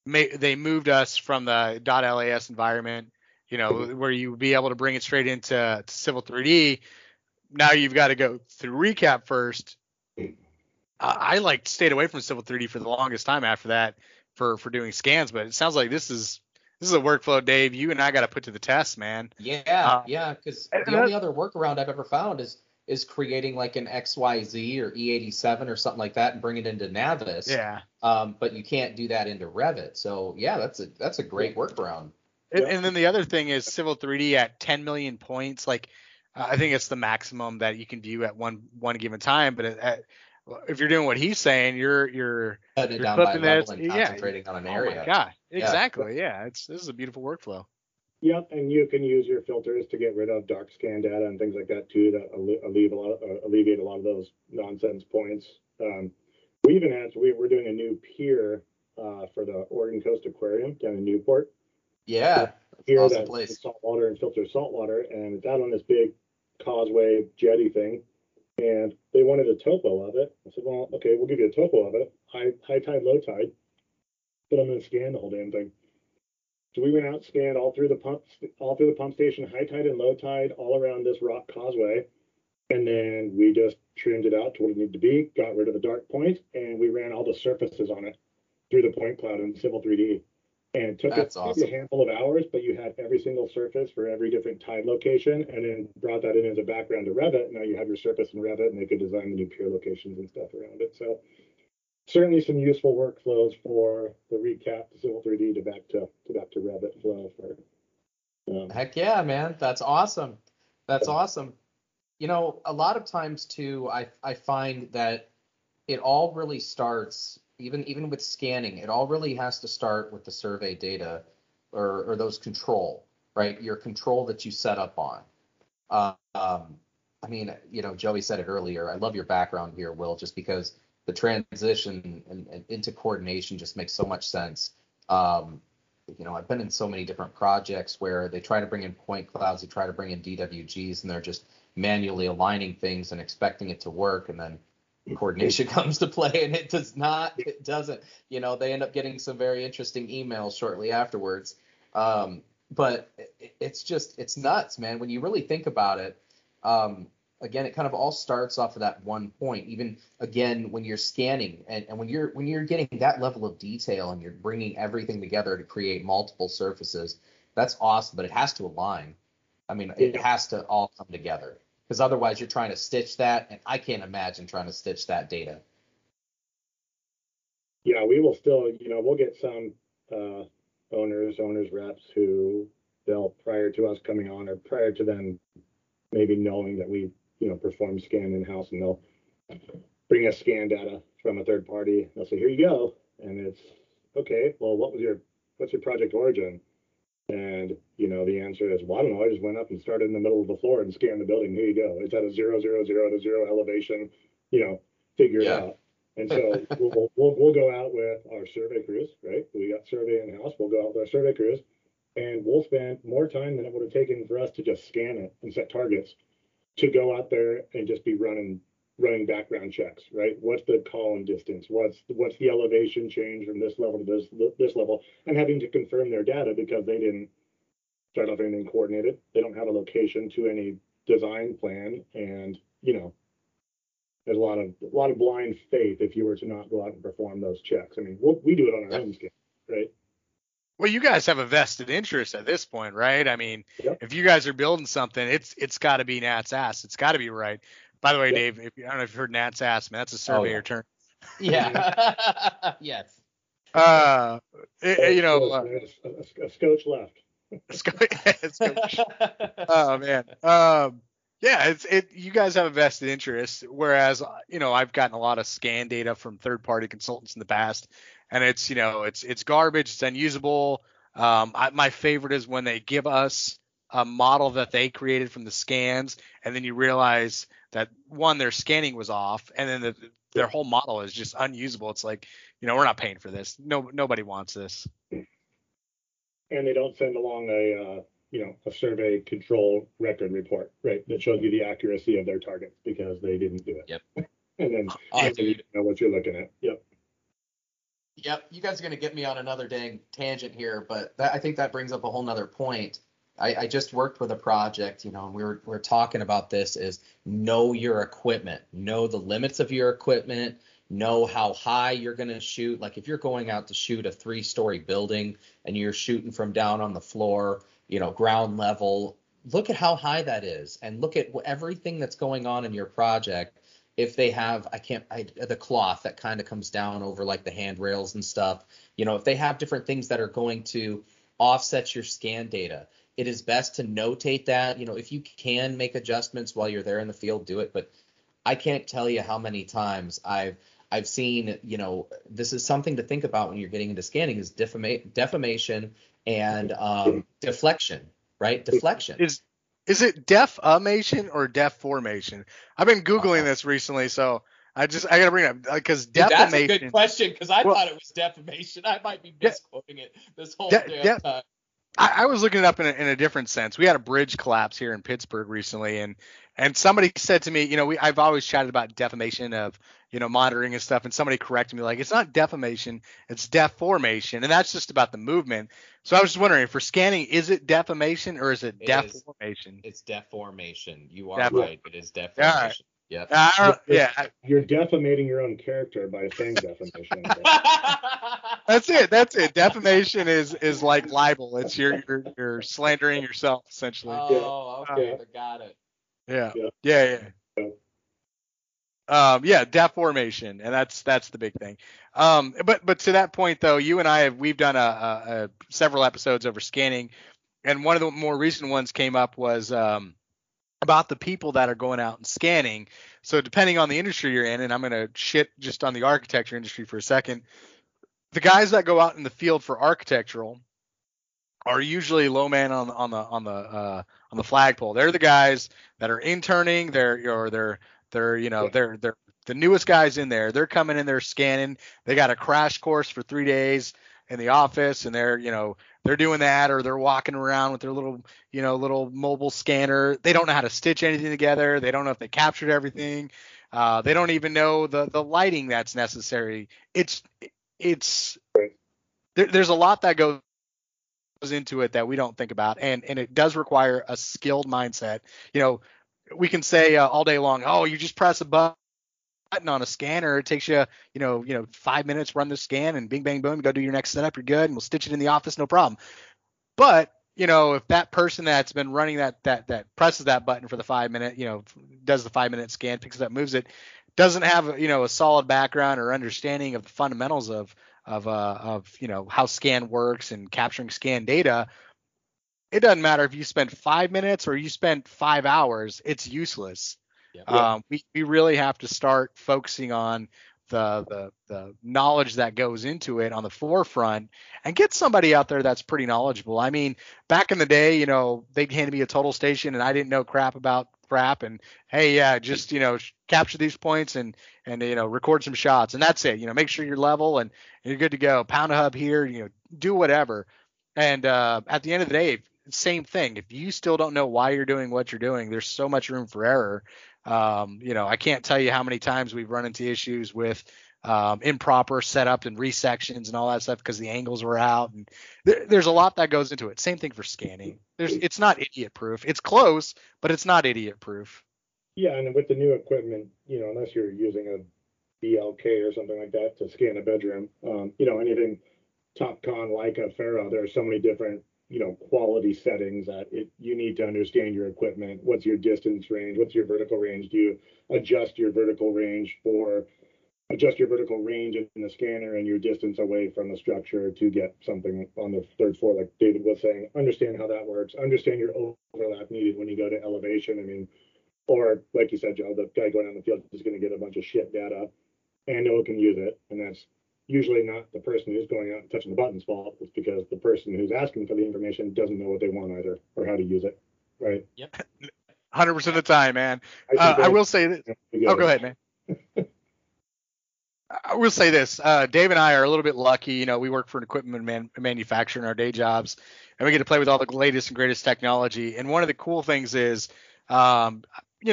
moved us from the .las environment, you know, where you would be able to bring it straight into Civil 3D. Now you've got to go through recap first. I stayed away from Civil 3D for the longest time after that for doing scans, but it sounds like this is a workflow, Dave, you and I got to put to the test, man. Yeah, because the only other workaround I've ever found is creating like an XYZ or E87 or something like that and bring it into Navis. Yeah. But you can't do that into Revit. So, yeah, that's a great workaround. And then the other thing is Civil 3D at 10 million points. Like, I think it's the maximum that you can view at one given time. But if you're doing what he's saying, you're cutting it down by level and concentrating on an area. Oh my God. Exactly. Yeah. This is a beautiful workflow. Yep. And you can use your filters to get rid of dark scan data and things like that too, that alleviate a lot of those nonsense points. We even had, we're doing a new pier for the Oregon Coast Aquarium down in Newport. Yeah. Pier awesome place. Salt water and filters salt water. And it's out on this big causeway jetty thing. And they wanted a topo of it. I said, well, okay, we'll give you a topo of it. High tide, low tide. But I'm going to scan the whole damn thing. So we went out, scanned all through the pump station, high tide and low tide, all around this rock causeway. And then we just trimmed it out to what it needed to be, got rid of the dark points, and we ran all the surfaces on it through the point cloud in Civil 3D. And it took a handful of hours, but you had every single surface for every different tide location, and then brought that in as a background to Revit. Now you have your surface in Revit, and they could design the new pier locations and stuff around it. So certainly some useful workflows for the recap to Civil 3D to back to Revit flow. Heck yeah, man. That's awesome. That's awesome. You know, a lot of times, too, I find that it all really starts – Even with scanning, it all really has to start with the survey data or those control, right? Your control that you set up on. I mean, you know, Joey said it earlier. I love your background here, Will, just because the transition and into coordination just makes so much sense. You know, I've been in so many different projects where they try to bring in point clouds, they try to bring in DWGs, and they're just manually aligning things and expecting it to work, and then coordination comes to play and it doesn't, you know, they end up getting some very interesting emails shortly afterwards. But it's nuts, man. When you really think about it, again, it kind of all starts off of that one point, even again, when you're scanning and when you're getting that level of detail and you're bringing everything together to create multiple surfaces, that's awesome, but it has to align. I mean, it has to all come together. Because otherwise you're trying to stitch that, and I can't imagine trying to stitch that data. Yeah, we will still, you know, we'll get some owners reps who they'll, prior to us coming on or prior to them maybe knowing that we, you know, perform scan in-house, and they'll bring us scan data from a third party. They'll say, here you go. And it's, okay, well, what's your project origin? And, you know, the answer is, well, I don't know. I just went up and started in the middle of the floor and scanned the building. Here you go. It's at a 0, 0, 0 to 0 elevation, you know, figure it out. And so we'll go out with our survey crews, right? We got survey in-house. We'll go out with our survey crews, and we'll spend more time than it would have taken for us to just scan it and set targets to go out there and just be running running background checks, right? What's the column distance? What's the elevation change from this level to this level? And having to confirm their data because they didn't start off anything coordinated. They don't have a location to any design plan, and you know, there's a lot of blind faith if you were to not go out and perform those checks. I mean, we do it on our own scale, right? Well, you guys have a vested interest at this point, right? I mean, yep. If you guys are building something, it's got to be Nat's ass. It's got to be right. By the way, yep. Dave, I don't know if you've heard Nat's ass, man. That's a surveyor term. Yeah. Yes. A scotch left. Oh man. Yeah, you guys have a vested interest, whereas, you know, I've gotten a lot of scan data from third-party consultants in the past, and it's, you know, it's garbage, it's unusable. My favorite is when they give us a model that they created from the scans, and then you realize that, one, their scanning was off, and then their whole model is just unusable. It's like, you know, we're not paying for this. Nobody wants this. And they don't send along a survey control record report, right? That shows you the accuracy of their targets because they didn't do it. Yep. And then you know what you're looking at. Yep. Yep. You guys are going to get me on another dang tangent here, but I think that brings up a whole nother point. I just worked with a project, you know, and we're talking about this is know your equipment, know the limits of your equipment, know how high you're going to shoot. Like if you're going out to shoot a 3-story building and you're shooting from down on the floor, you know, ground level, look at how high that is and look at everything that's going on in your project. If they have, the cloth that kind of comes down over like the handrails and stuff, you know, if they have different things that are going to offset your scan data, it is best to notate that, you know, if you can make adjustments while you're there in the field, do it. But I can't tell you how many times I've seen, you know, this is something to think about when you're getting into scanning is defamation and deflection, right? Deflection. Is it defamation or deformation? I've been Googling this recently, so I got to bring it up because defamation. Dude, that's a good question because I thought it was defamation. I might be misquoting it this whole damn time. I was looking it up in a different sense. We had a bridge collapse here in Pittsburgh recently, and somebody said to me, you know, I've always chatted about defamation of, you know, monitoring and stuff, and somebody corrected me like, it's not defamation, it's deformation, and that's just about the movement. So I was just wondering, for scanning, is it defamation or is it deformation? It's deformation. You are right. It is deformation. All right. Yep. You're defamating your own character by saying defamation. That's it. Defamation is like libel. It's you're slandering yourself essentially. Oh, okay, I got it. Yeah. Deformation, and that's the big thing. But to that point though, you and I we've done a several episodes over scanning, and one of the more recent ones came up was about the people that are going out and scanning. So depending on the industry you're in, and I'm going to shit just on the architecture industry for a second, the guys that go out in the field for architectural are usually low man on the flagpole. They're the guys that are interning. They're the newest guys in there. They're coming in, they're scanning. They got a crash course for 3 days in the office, and they're, you know, they're doing that, or they're walking around with their little mobile scanner. They don't know how to stitch anything together. They don't know if they captured everything. They don't even know the lighting that's necessary. There's a lot that goes into it that we don't think about, and it does require a skilled mindset. You know, we can say all day long, oh, you just press a button on a scanner, it takes you 5 minutes, run the scan, and bing bang boom, go do your next setup, you're good, and we'll stitch it in the office, no problem. But you know, if that person that's been running that presses that button for the 5 minute, you know, does the 5 minute scan, picks it up, moves it, doesn't have, you know, a solid background or understanding of the fundamentals of you know, how scan works and capturing scan data, it doesn't matter if you spend 5 minutes or you spend 5 hours, it's useless. Yep. We really have to start focusing on the knowledge that goes into it on the forefront, and get somebody out there that's pretty knowledgeable. I mean, back in the day, you know, they'd hand me a total station and I didn't know crap about crap, and hey, yeah, just, you know, capture these points and you know, record some shots, and that's it. You know, make sure you're level and you're good to go. Pound a hub here, you know, do whatever. And at the end of the day, same thing. If you still don't know why you're doing what you're doing, there's so much room for error You know, I can't tell you how many times we've run into issues with improper setup and resections and all that stuff because the angles were out, and there's a lot that goes into it. Same thing for scanning. It's not idiot proof. It's close, but it's not idiot proof. Yeah, and with the new equipment, you know, unless you're using a BLK or something like that to scan a bedroom, you know, anything Topcon, Leica, Faro, there are so many different, you know, quality settings that you need to understand your equipment. What's your distance range? What's your vertical range? Do you adjust your vertical range for in the scanner and your distance away from the structure to get something on the third floor, like David was saying? Understand how that works. Understand your overlap needed when you go to elevation. I mean, or like you said, Joe, the guy going on the field is going to get a bunch of shit data and no one can use it. And that's usually not the person who's going out and touching the button's fault. It's because the person who's asking for the information doesn't know what they want either or how to use it. Right? Yep. 100% of the time, man. I will say this. Oh, go ahead, man. I will say this, Dave and I are a little bit lucky. You know, we work for an equipment manufacturer in our day jobs, and we get to play with all the latest and greatest technology. And one of the cool things is, you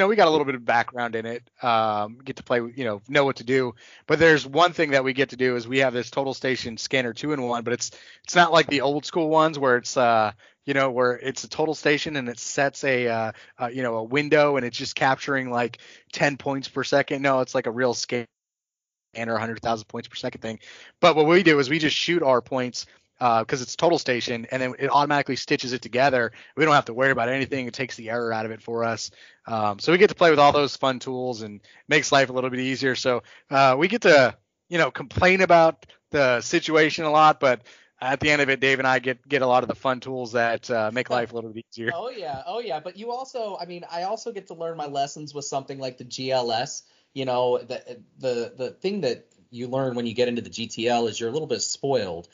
know, we got a little bit of background in it, get to play, you know what to do. But there's one thing that we get to do is we have this Total Station scanner 2-in-1, but it's not like the old school ones where it's, you know, where it's a total station and it sets a, you know, a window and it's just capturing like 10 points per second. No, it's like a real scan. Or 100,000 points per second thing. But what we do is we just shoot our points because it's total station, and then it automatically stitches it together. We don't have to worry about anything. It takes the error out of it for us. So we get to play with all those fun tools and makes life a little bit easier. So we get to, you know, complain about the situation a lot, but at the end of it, Dave and I get a lot of the fun tools that make life a little bit easier. Oh, yeah. Oh, yeah. But you also, I mean, I also get to learn my lessons with something like the GLS. You know, the thing that you learn when you get into the GTL is you're a little bit spoiled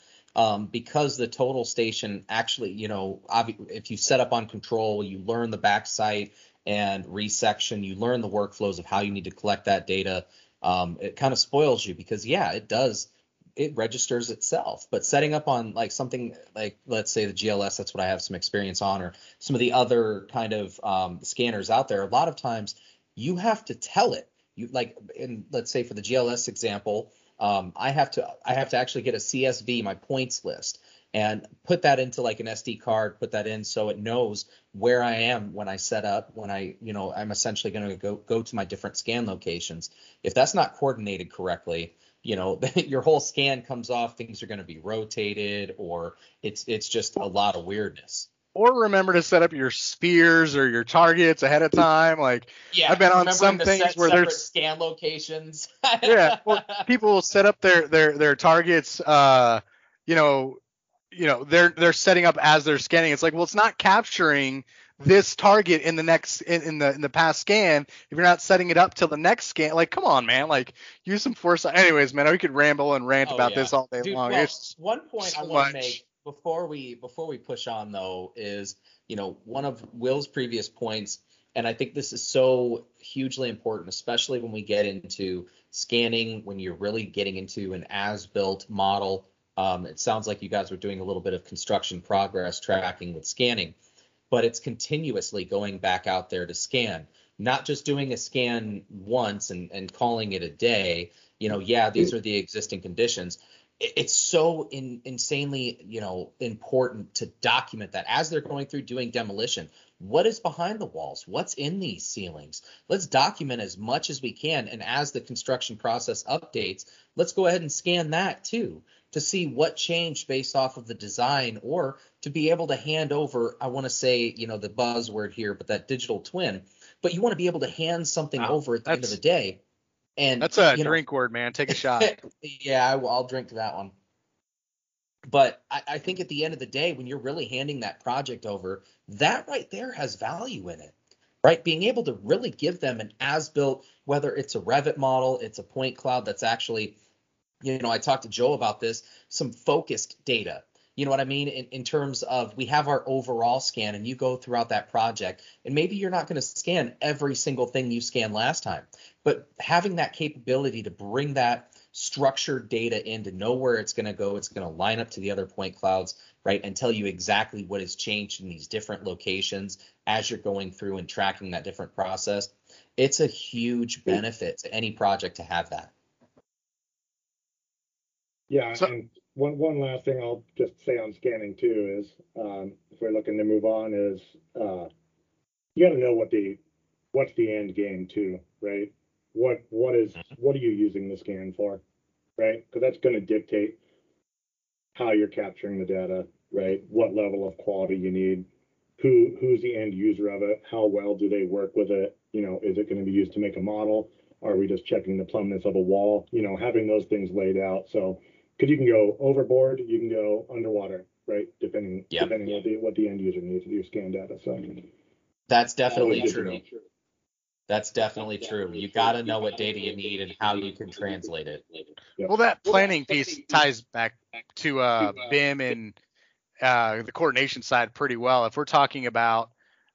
because the total station actually, you know, if you set up on control, you learn the back sight and resection, you learn the workflows of how you need to collect that data. It kind of spoils you because, yeah, it does. It registers itself. But setting up on like something like, let's say the GLS, that's what I have some experience on, or some of the other kind of scanners out there. A lot of times you have to tell it. You like, in let's say for the GLS example, I have to actually get a CSV, my points list, and put that into like an SD card, put that in so it knows where I am when I set up, when I, you know, I'm essentially going to go to my different scan locations. If that's not coordinated correctly, you know, your whole scan comes off. Things are going to be rotated, or it's just a lot of weirdness. Or remember to set up your spheres or your targets ahead of time. Like, yeah, I've been on some things where there's scan locations. Yeah, well, people will set up their targets. You know, they're setting up as they're scanning. It's like, well, it's not capturing this target in the next in the past scan if you're not setting it up till the next scan. Like, come on, man. Like, use some foresight. Anyways, man, we could ramble and rant about this all day long. Well, one point so I want to make. Before we push on, though, is, you know, one of Will's previous points, and I think this is so hugely important, especially when we get into scanning, when you're really getting into an as-built model. It sounds like you guys were doing a little bit of construction progress tracking with scanning, but it's continuously going back out there to scan, not just doing a scan once and calling it a day. You know, yeah, these are the existing conditions. It's so insanely, you know, important to document that as they're going through doing demolition. What is behind the walls? What's in these ceilings? Let's document as much as we can. And as the construction process updates, let's go ahead and scan that, too, to see what changed based off of the design, or to be able to hand over. I want to say, you know, the buzzword here, but that digital twin. But you want to be able to hand something over at the end of the day. And that's a drink word, man. Take a shot. Yeah, I'll drink to that one. But I think at the end of the day, when you're really handing that project over, that right there has value in it, right? Being able to really give them an as-built, whether it's a Revit model, it's a point cloud that's actually, you know, I talked to Joe about this, some focused data. You know what I mean? In terms of, we have our overall scan, and you go throughout that project, and maybe you're not going to scan every single thing you scanned last time, but having that capability to bring that structured data in to know where it's going to go, it's going to line up to the other point clouds, right, and tell you exactly what has changed in these different locations as you're going through and tracking that different process. It's a huge benefit to any project to have that. Yeah, so, and one last thing I'll just say on scanning too is, if we're looking to move on, is you got to know what's the end game too, right? What are you using the scan for, right? Because that's going to dictate how you're capturing the data, right? What level of quality you need, who's the end user of it, how well do they work with it? You know, is it going to be used to make a model? Are we just checking the plumbness of a wall? You know, having those things laid out. So, because you can go overboard, you can go underwater, right? Depending on what the end user needs with your scan data. So that's definitely true. That's definitely true. You got to know what data you need and how you can translate it. Yep. Well, that planning piece ties back to BIM and the coordination side pretty well. If we're talking about,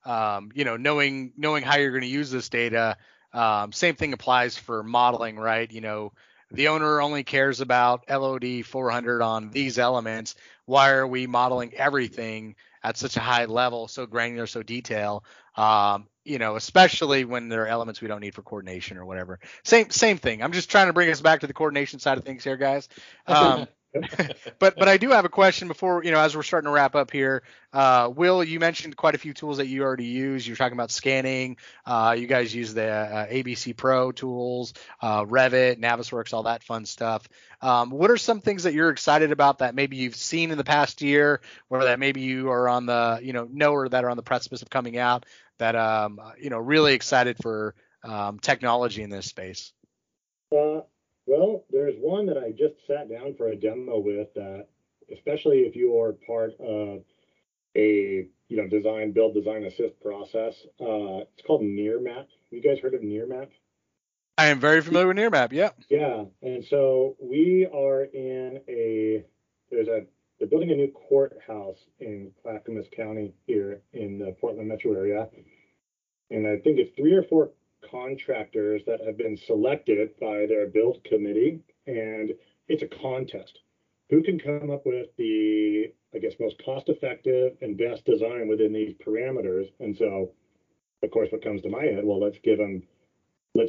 knowing how you're going to use this data, same thing applies for modeling, right? You know, the owner only cares about LOD 400 on these elements. Why are we modeling everything at such a high level, so granular, so detail? Especially when there are elements we don't need for coordination or whatever. Same thing. I'm just trying to bring us back to the coordination side of things here, guys. But I do have a question before, as we're starting to wrap up here. Will, you mentioned quite a few tools that you already use. You're talking about scanning. You guys use the ABC Pro tools, Revit, Navisworks, all that fun stuff. What are some things that you're excited about that maybe you've seen in the past year, or that maybe you are on the, or that are on the precipice of coming out that, really excited for technology in this space? Well, there's one that I just sat down for a demo with that, especially if you are part of a, design, build, design, assist process. It's called NearMap. You guys heard of NearMap? I am very familiar with NearMap, yeah. Yeah, and so we are they're building a new courthouse in Clackamas County here in the Portland metro area. And I think it's 3 or 4 contractors that have been selected by their build committee, and it's a contest who can come up with the most cost effective and best design within these parameters. And so of course what comes to my head, well, let's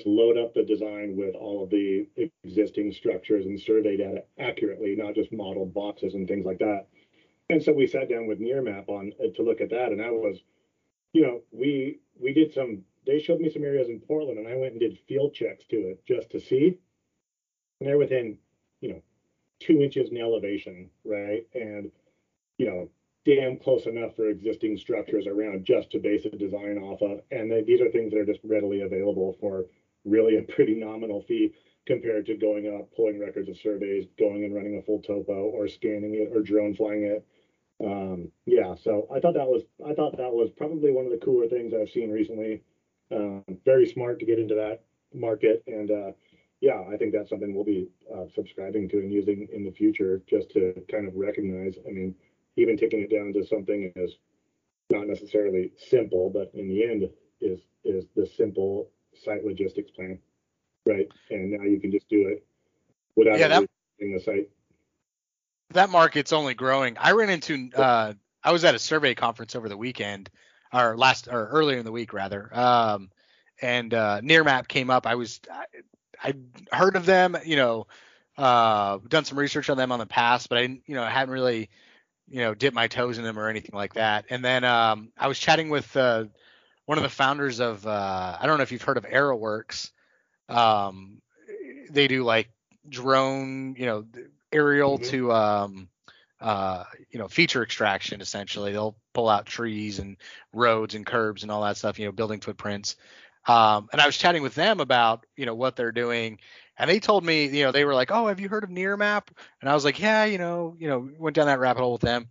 load up the design with all of the existing structures and survey data accurately, not just modeled boxes and things like that. And so we sat down with NearMap to look at that, and I was we did some. They showed me some areas in Portland, and I went and did field checks to it just to see. And they're within, 2 inches in elevation, right? And, damn close enough for existing structures around just to base a design off of. And these are things that are just readily available for really a pretty nominal fee compared to going up, pulling records of surveys, going and running a full topo or scanning it or drone flying it. So I thought that was probably one of the cooler things I've seen recently. Very smart to get into that market, and I think that's something we'll be subscribing to and using in the future, just to kind of recognize, even taking it down to something as not necessarily simple, but in the end is the simple site logistics plan, right? And now you can just do it without using the site. That market's only growing. I ran into I was at a survey conference over the weekend, or earlier in the week rather. NearMap came up. I heard of them, done some research on them on the past, but I hadn't really, dipped my toes in them or anything like that. And then I was chatting with one of the founders of, I don't know if you've heard of Aeroworks. They do like drone, aerial to, feature extraction, essentially. They'll pull out trees and roads and curbs and all that stuff, building footprints. And I was chatting with them about, what they're doing. And they told me, they were like, oh, have you heard of NearMap? And I was like, yeah, went down that rabbit hole with them.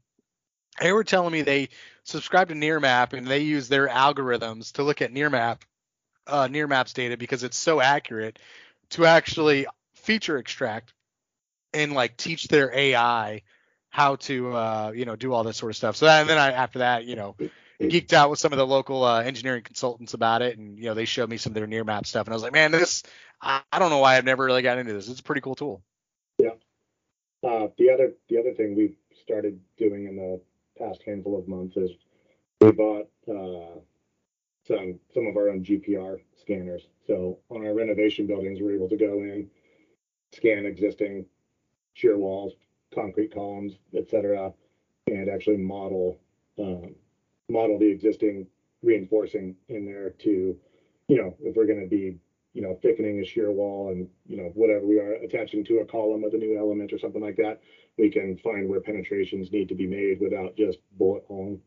They were telling me they subscribe to NearMap and they use their algorithms to look at NearMap's data because it's so accurate to actually feature extract and like teach their AI how to, do all this sort of stuff. So that, and then after that, geeked out with some of the local engineering consultants about it. And, they showed me some of their NearMap stuff. And I was like, man, I don't know why I've never really gotten into this. It's a pretty cool tool. Yeah. The other thing we've started doing in the past handful of months is we bought some of our own GPR scanners. So on our renovation buildings, we're able to go in, scan existing shear walls, concrete columns, etc., and actually model the existing reinforcing in there to, you know, if we're going to be, you know, thickening a shear wall and, you know, whatever we are attaching to a column with a new element or something like that, we can find where penetrations need to be made without just bullet holing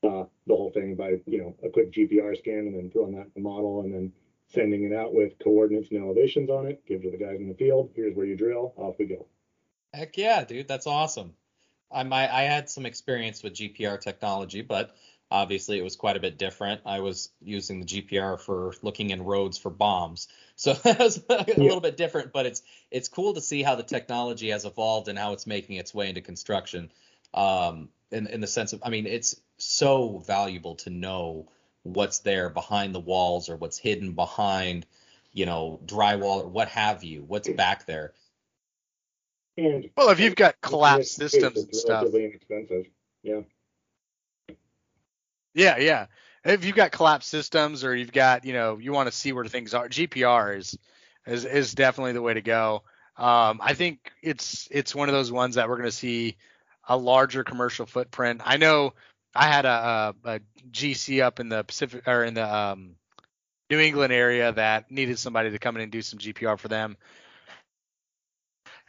the whole thing by, you know, a quick GPR scan and then throwing that in the model and then sending it out with coordinates and elevations on it, give it to the guys in the field. Here's where you drill. Off we go. Heck yeah, dude. That's awesome. I had some experience with GPR technology, but obviously it was quite a bit different. I was using the GPR for looking in roads for bombs. So that was a little bit different, but it's cool to see how the technology has evolved and how it's making its way into construction. In the sense of, I mean, it's so valuable to know what's there behind the walls or what's hidden behind, you know, drywall or what have you, what's back there. Well, if you've got collapsed systems and stuff, relatively inexpensive. Yeah. If you've got collapsed systems or you've got, you know, you want to see where things are, GPR is definitely the way to go. I think it's one of those ones that we're going to see a larger commercial footprint. I know I had a GC up in the Pacific or in the New England area that needed somebody to come in and do some GPR for them.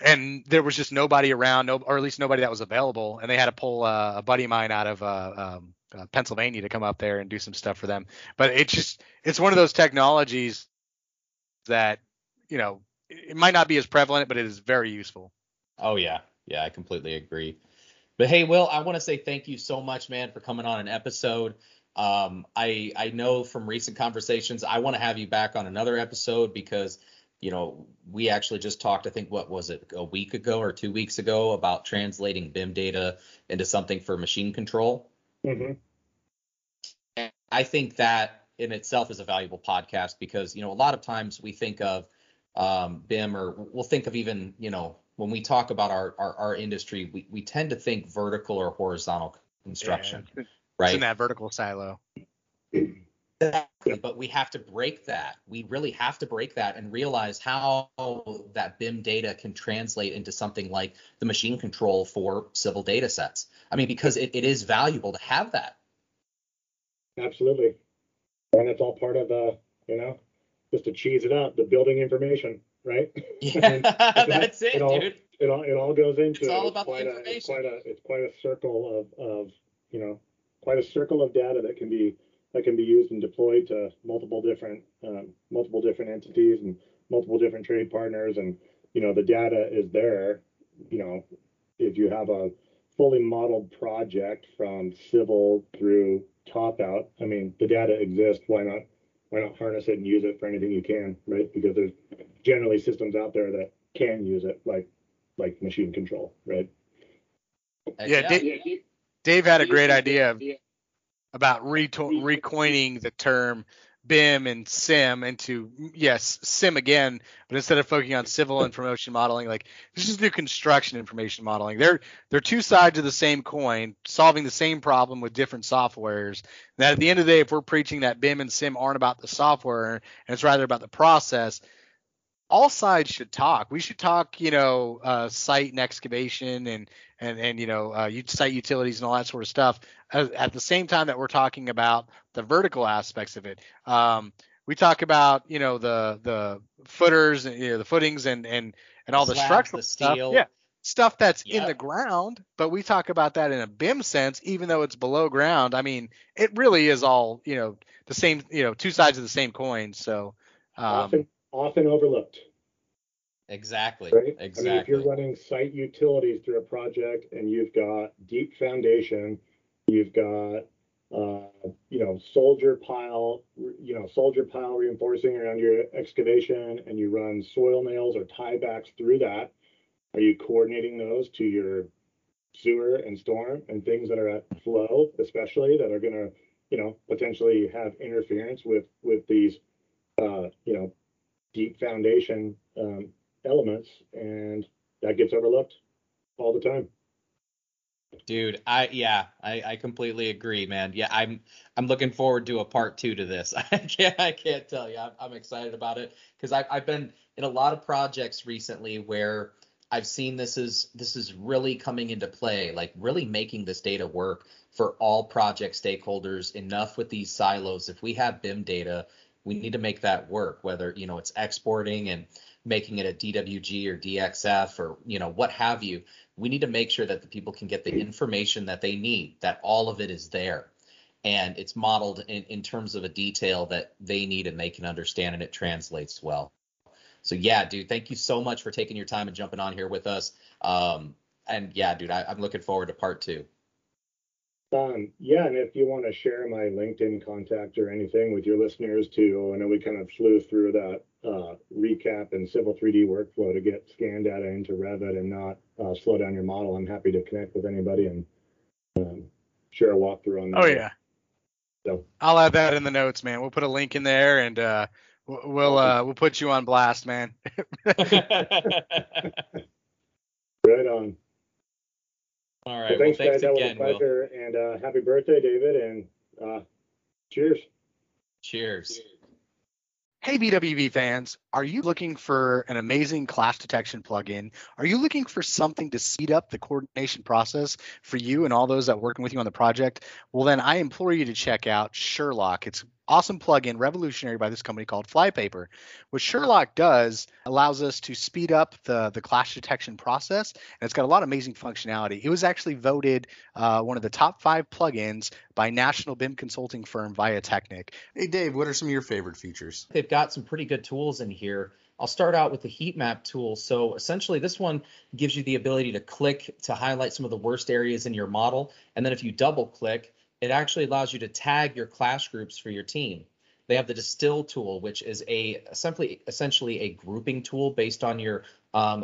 And there was just nobody around, or at least nobody that was available. And they had to pull a buddy of mine out of Pennsylvania to come up there and do some stuff for them. But it's one of those technologies that, you know, it might not be as prevalent, but it is very useful. Oh, yeah. Yeah, I completely agree. But hey, Will, I want to say thank you so much, man, for coming on an episode. I know from recent conversations, I want to have you back on another episode because, you know, we actually just talked, I think, what was it, a week ago or 2 weeks ago about translating BIM data into something for machine control. Mm-hmm. And I think that in itself is a valuable podcast because, you know, a lot of times we think of BIM, or we'll think of even, you know, when we talk about our industry, we tend to think vertical or horizontal construction, yeah, right? It's in that vertical silo. Exactly, but we have to break that. We really have to break that and realize how that BIM data can translate into something like the machine control for civil data sets. I mean, because it is valuable to have that. Absolutely. And it's all part of, you know, just to cheese it up, the building information, right? Yeah, that's it, dude. It all goes into it. It's all about the information. It's quite a circle of, you know, quite a circle of data that can be used and deployed to multiple different entities and multiple different trade partners. And, you know, the data is there. You know, if you have a fully modeled project from civil through top out, I mean, the data exists. Why not harness it and use it for anything you can, right? Because there's generally systems out there that can use it, like machine control, right? Yeah, Dave had a great idea about recoining the term BIM and SIM into, yes, SIM again, but instead of focusing on civil information modeling, like this is new construction information modeling. They're two sides of the same coin, solving the same problem with different softwares. That at the end of the day, if we're preaching that BIM and SIM aren't about the software and it's rather about the process, all sides should talk. We should talk, you know, site and excavation and you know, site utilities and all that sort of stuff at the same time that we're talking about the vertical aspects of it. We talk about, you know, the footers and, you know, the footings and all the structural stuff. Yeah. Stuff that's in the ground, but we talk about that in a BIM sense, even though it's below ground. I mean, it really is all, you know, the same, you know, two sides of the same coin. So, often overlooked. Exactly. Right? Exactly. I mean, if you're running site utilities through a project and you've got deep foundation, you've got you know, soldier pile reinforcing around your excavation, and you run soil nails or tiebacks through that, are you coordinating those to your sewer and storm and things that are at flow, especially that are going to, you know, potentially have interference with these you know, deep foundation elements, and that gets overlooked all the time. Dude, I completely agree, man. Yeah, I'm looking forward to a part 2 to this. I can't tell you. I'm excited about it because I've been in a lot of projects recently where I've seen this is really coming into play, like really making this data work for all project stakeholders. Enough with these silos. If we have BIM data, we need to make that work, whether, you know, it's exporting and making it a DWG or DXF or, you know, what have you. We need to make sure that the people can get the information that they need, that all of it is there and it's modeled in terms of a detail that they need and they can understand and it translates well. So, yeah, dude, thank you so much for taking your time and jumping on here with us. And, yeah, dude, I'm looking forward to part 2. Yeah, and if you want to share my LinkedIn contact or anything with your listeners too, I know we kind of flew through that recap and Civil 3D workflow to get scan data into Revit and not slow down your model. I'm happy to connect with anybody and share a walkthrough on that. Oh, yeah. So I'll add that in the notes, man. We'll put a link in there and we'll put you on blast, man. Right on. All right. Well, thanks guys. Again, that was a pleasure. Will. And happy birthday, David. And cheers. Cheers. Hey, BWB fans, are you looking for an amazing clash detection plugin? Are you looking for something to speed up the coordination process for you and all those that are working with you on the project? Well, then I implore you to check out Sherlock. It's awesome plugin, revolutionary by this company called Flypaper. What Sherlock does allows us to speed up the clash detection process, and it's got a lot of amazing functionality. It was actually voted one of the top 5 plugins by national BIM consulting firm Viatechnic. Hey, Dave, what are some of your favorite features? They've got some pretty good tools in here. I'll start out with the heat map tool. So essentially this one gives you the ability to click to highlight some of the worst areas in your model. And then if you double click, it actually allows you to tag your clash groups for your team. They have the distill tool, which is essentially a grouping tool based on your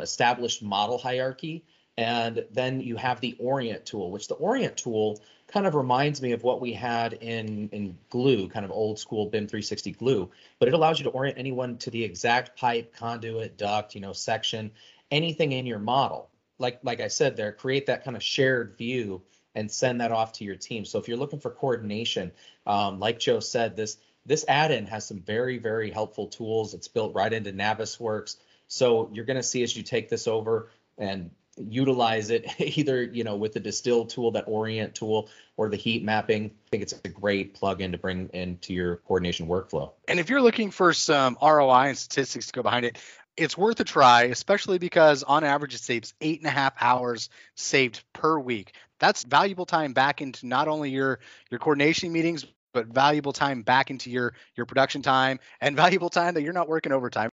established model hierarchy. And then you have the orient tool, which the orient tool kind of reminds me of what we had in glue, kind of old school BIM 360 glue, but it allows you to orient anyone to the exact pipe, conduit, duct, you know, section, anything in your model. Like I said there, create that kind of shared view and send that off to your team. So if you're looking for coordination, like Joe said, this add-in has some very, very helpful tools. It's built right into Navisworks. So you're gonna see as you take this over and utilize it, either, you know, with the distill tool, that orient tool, or the heat mapping. I think it's a great plug-in to bring into your coordination workflow. And if you're looking for some ROI and statistics to go behind it, it's worth a try, especially because on average, it saves 8.5 hours saved per week. That's valuable time back into not only your coordination meetings, but valuable time back into your production time and valuable time that you're not working overtime.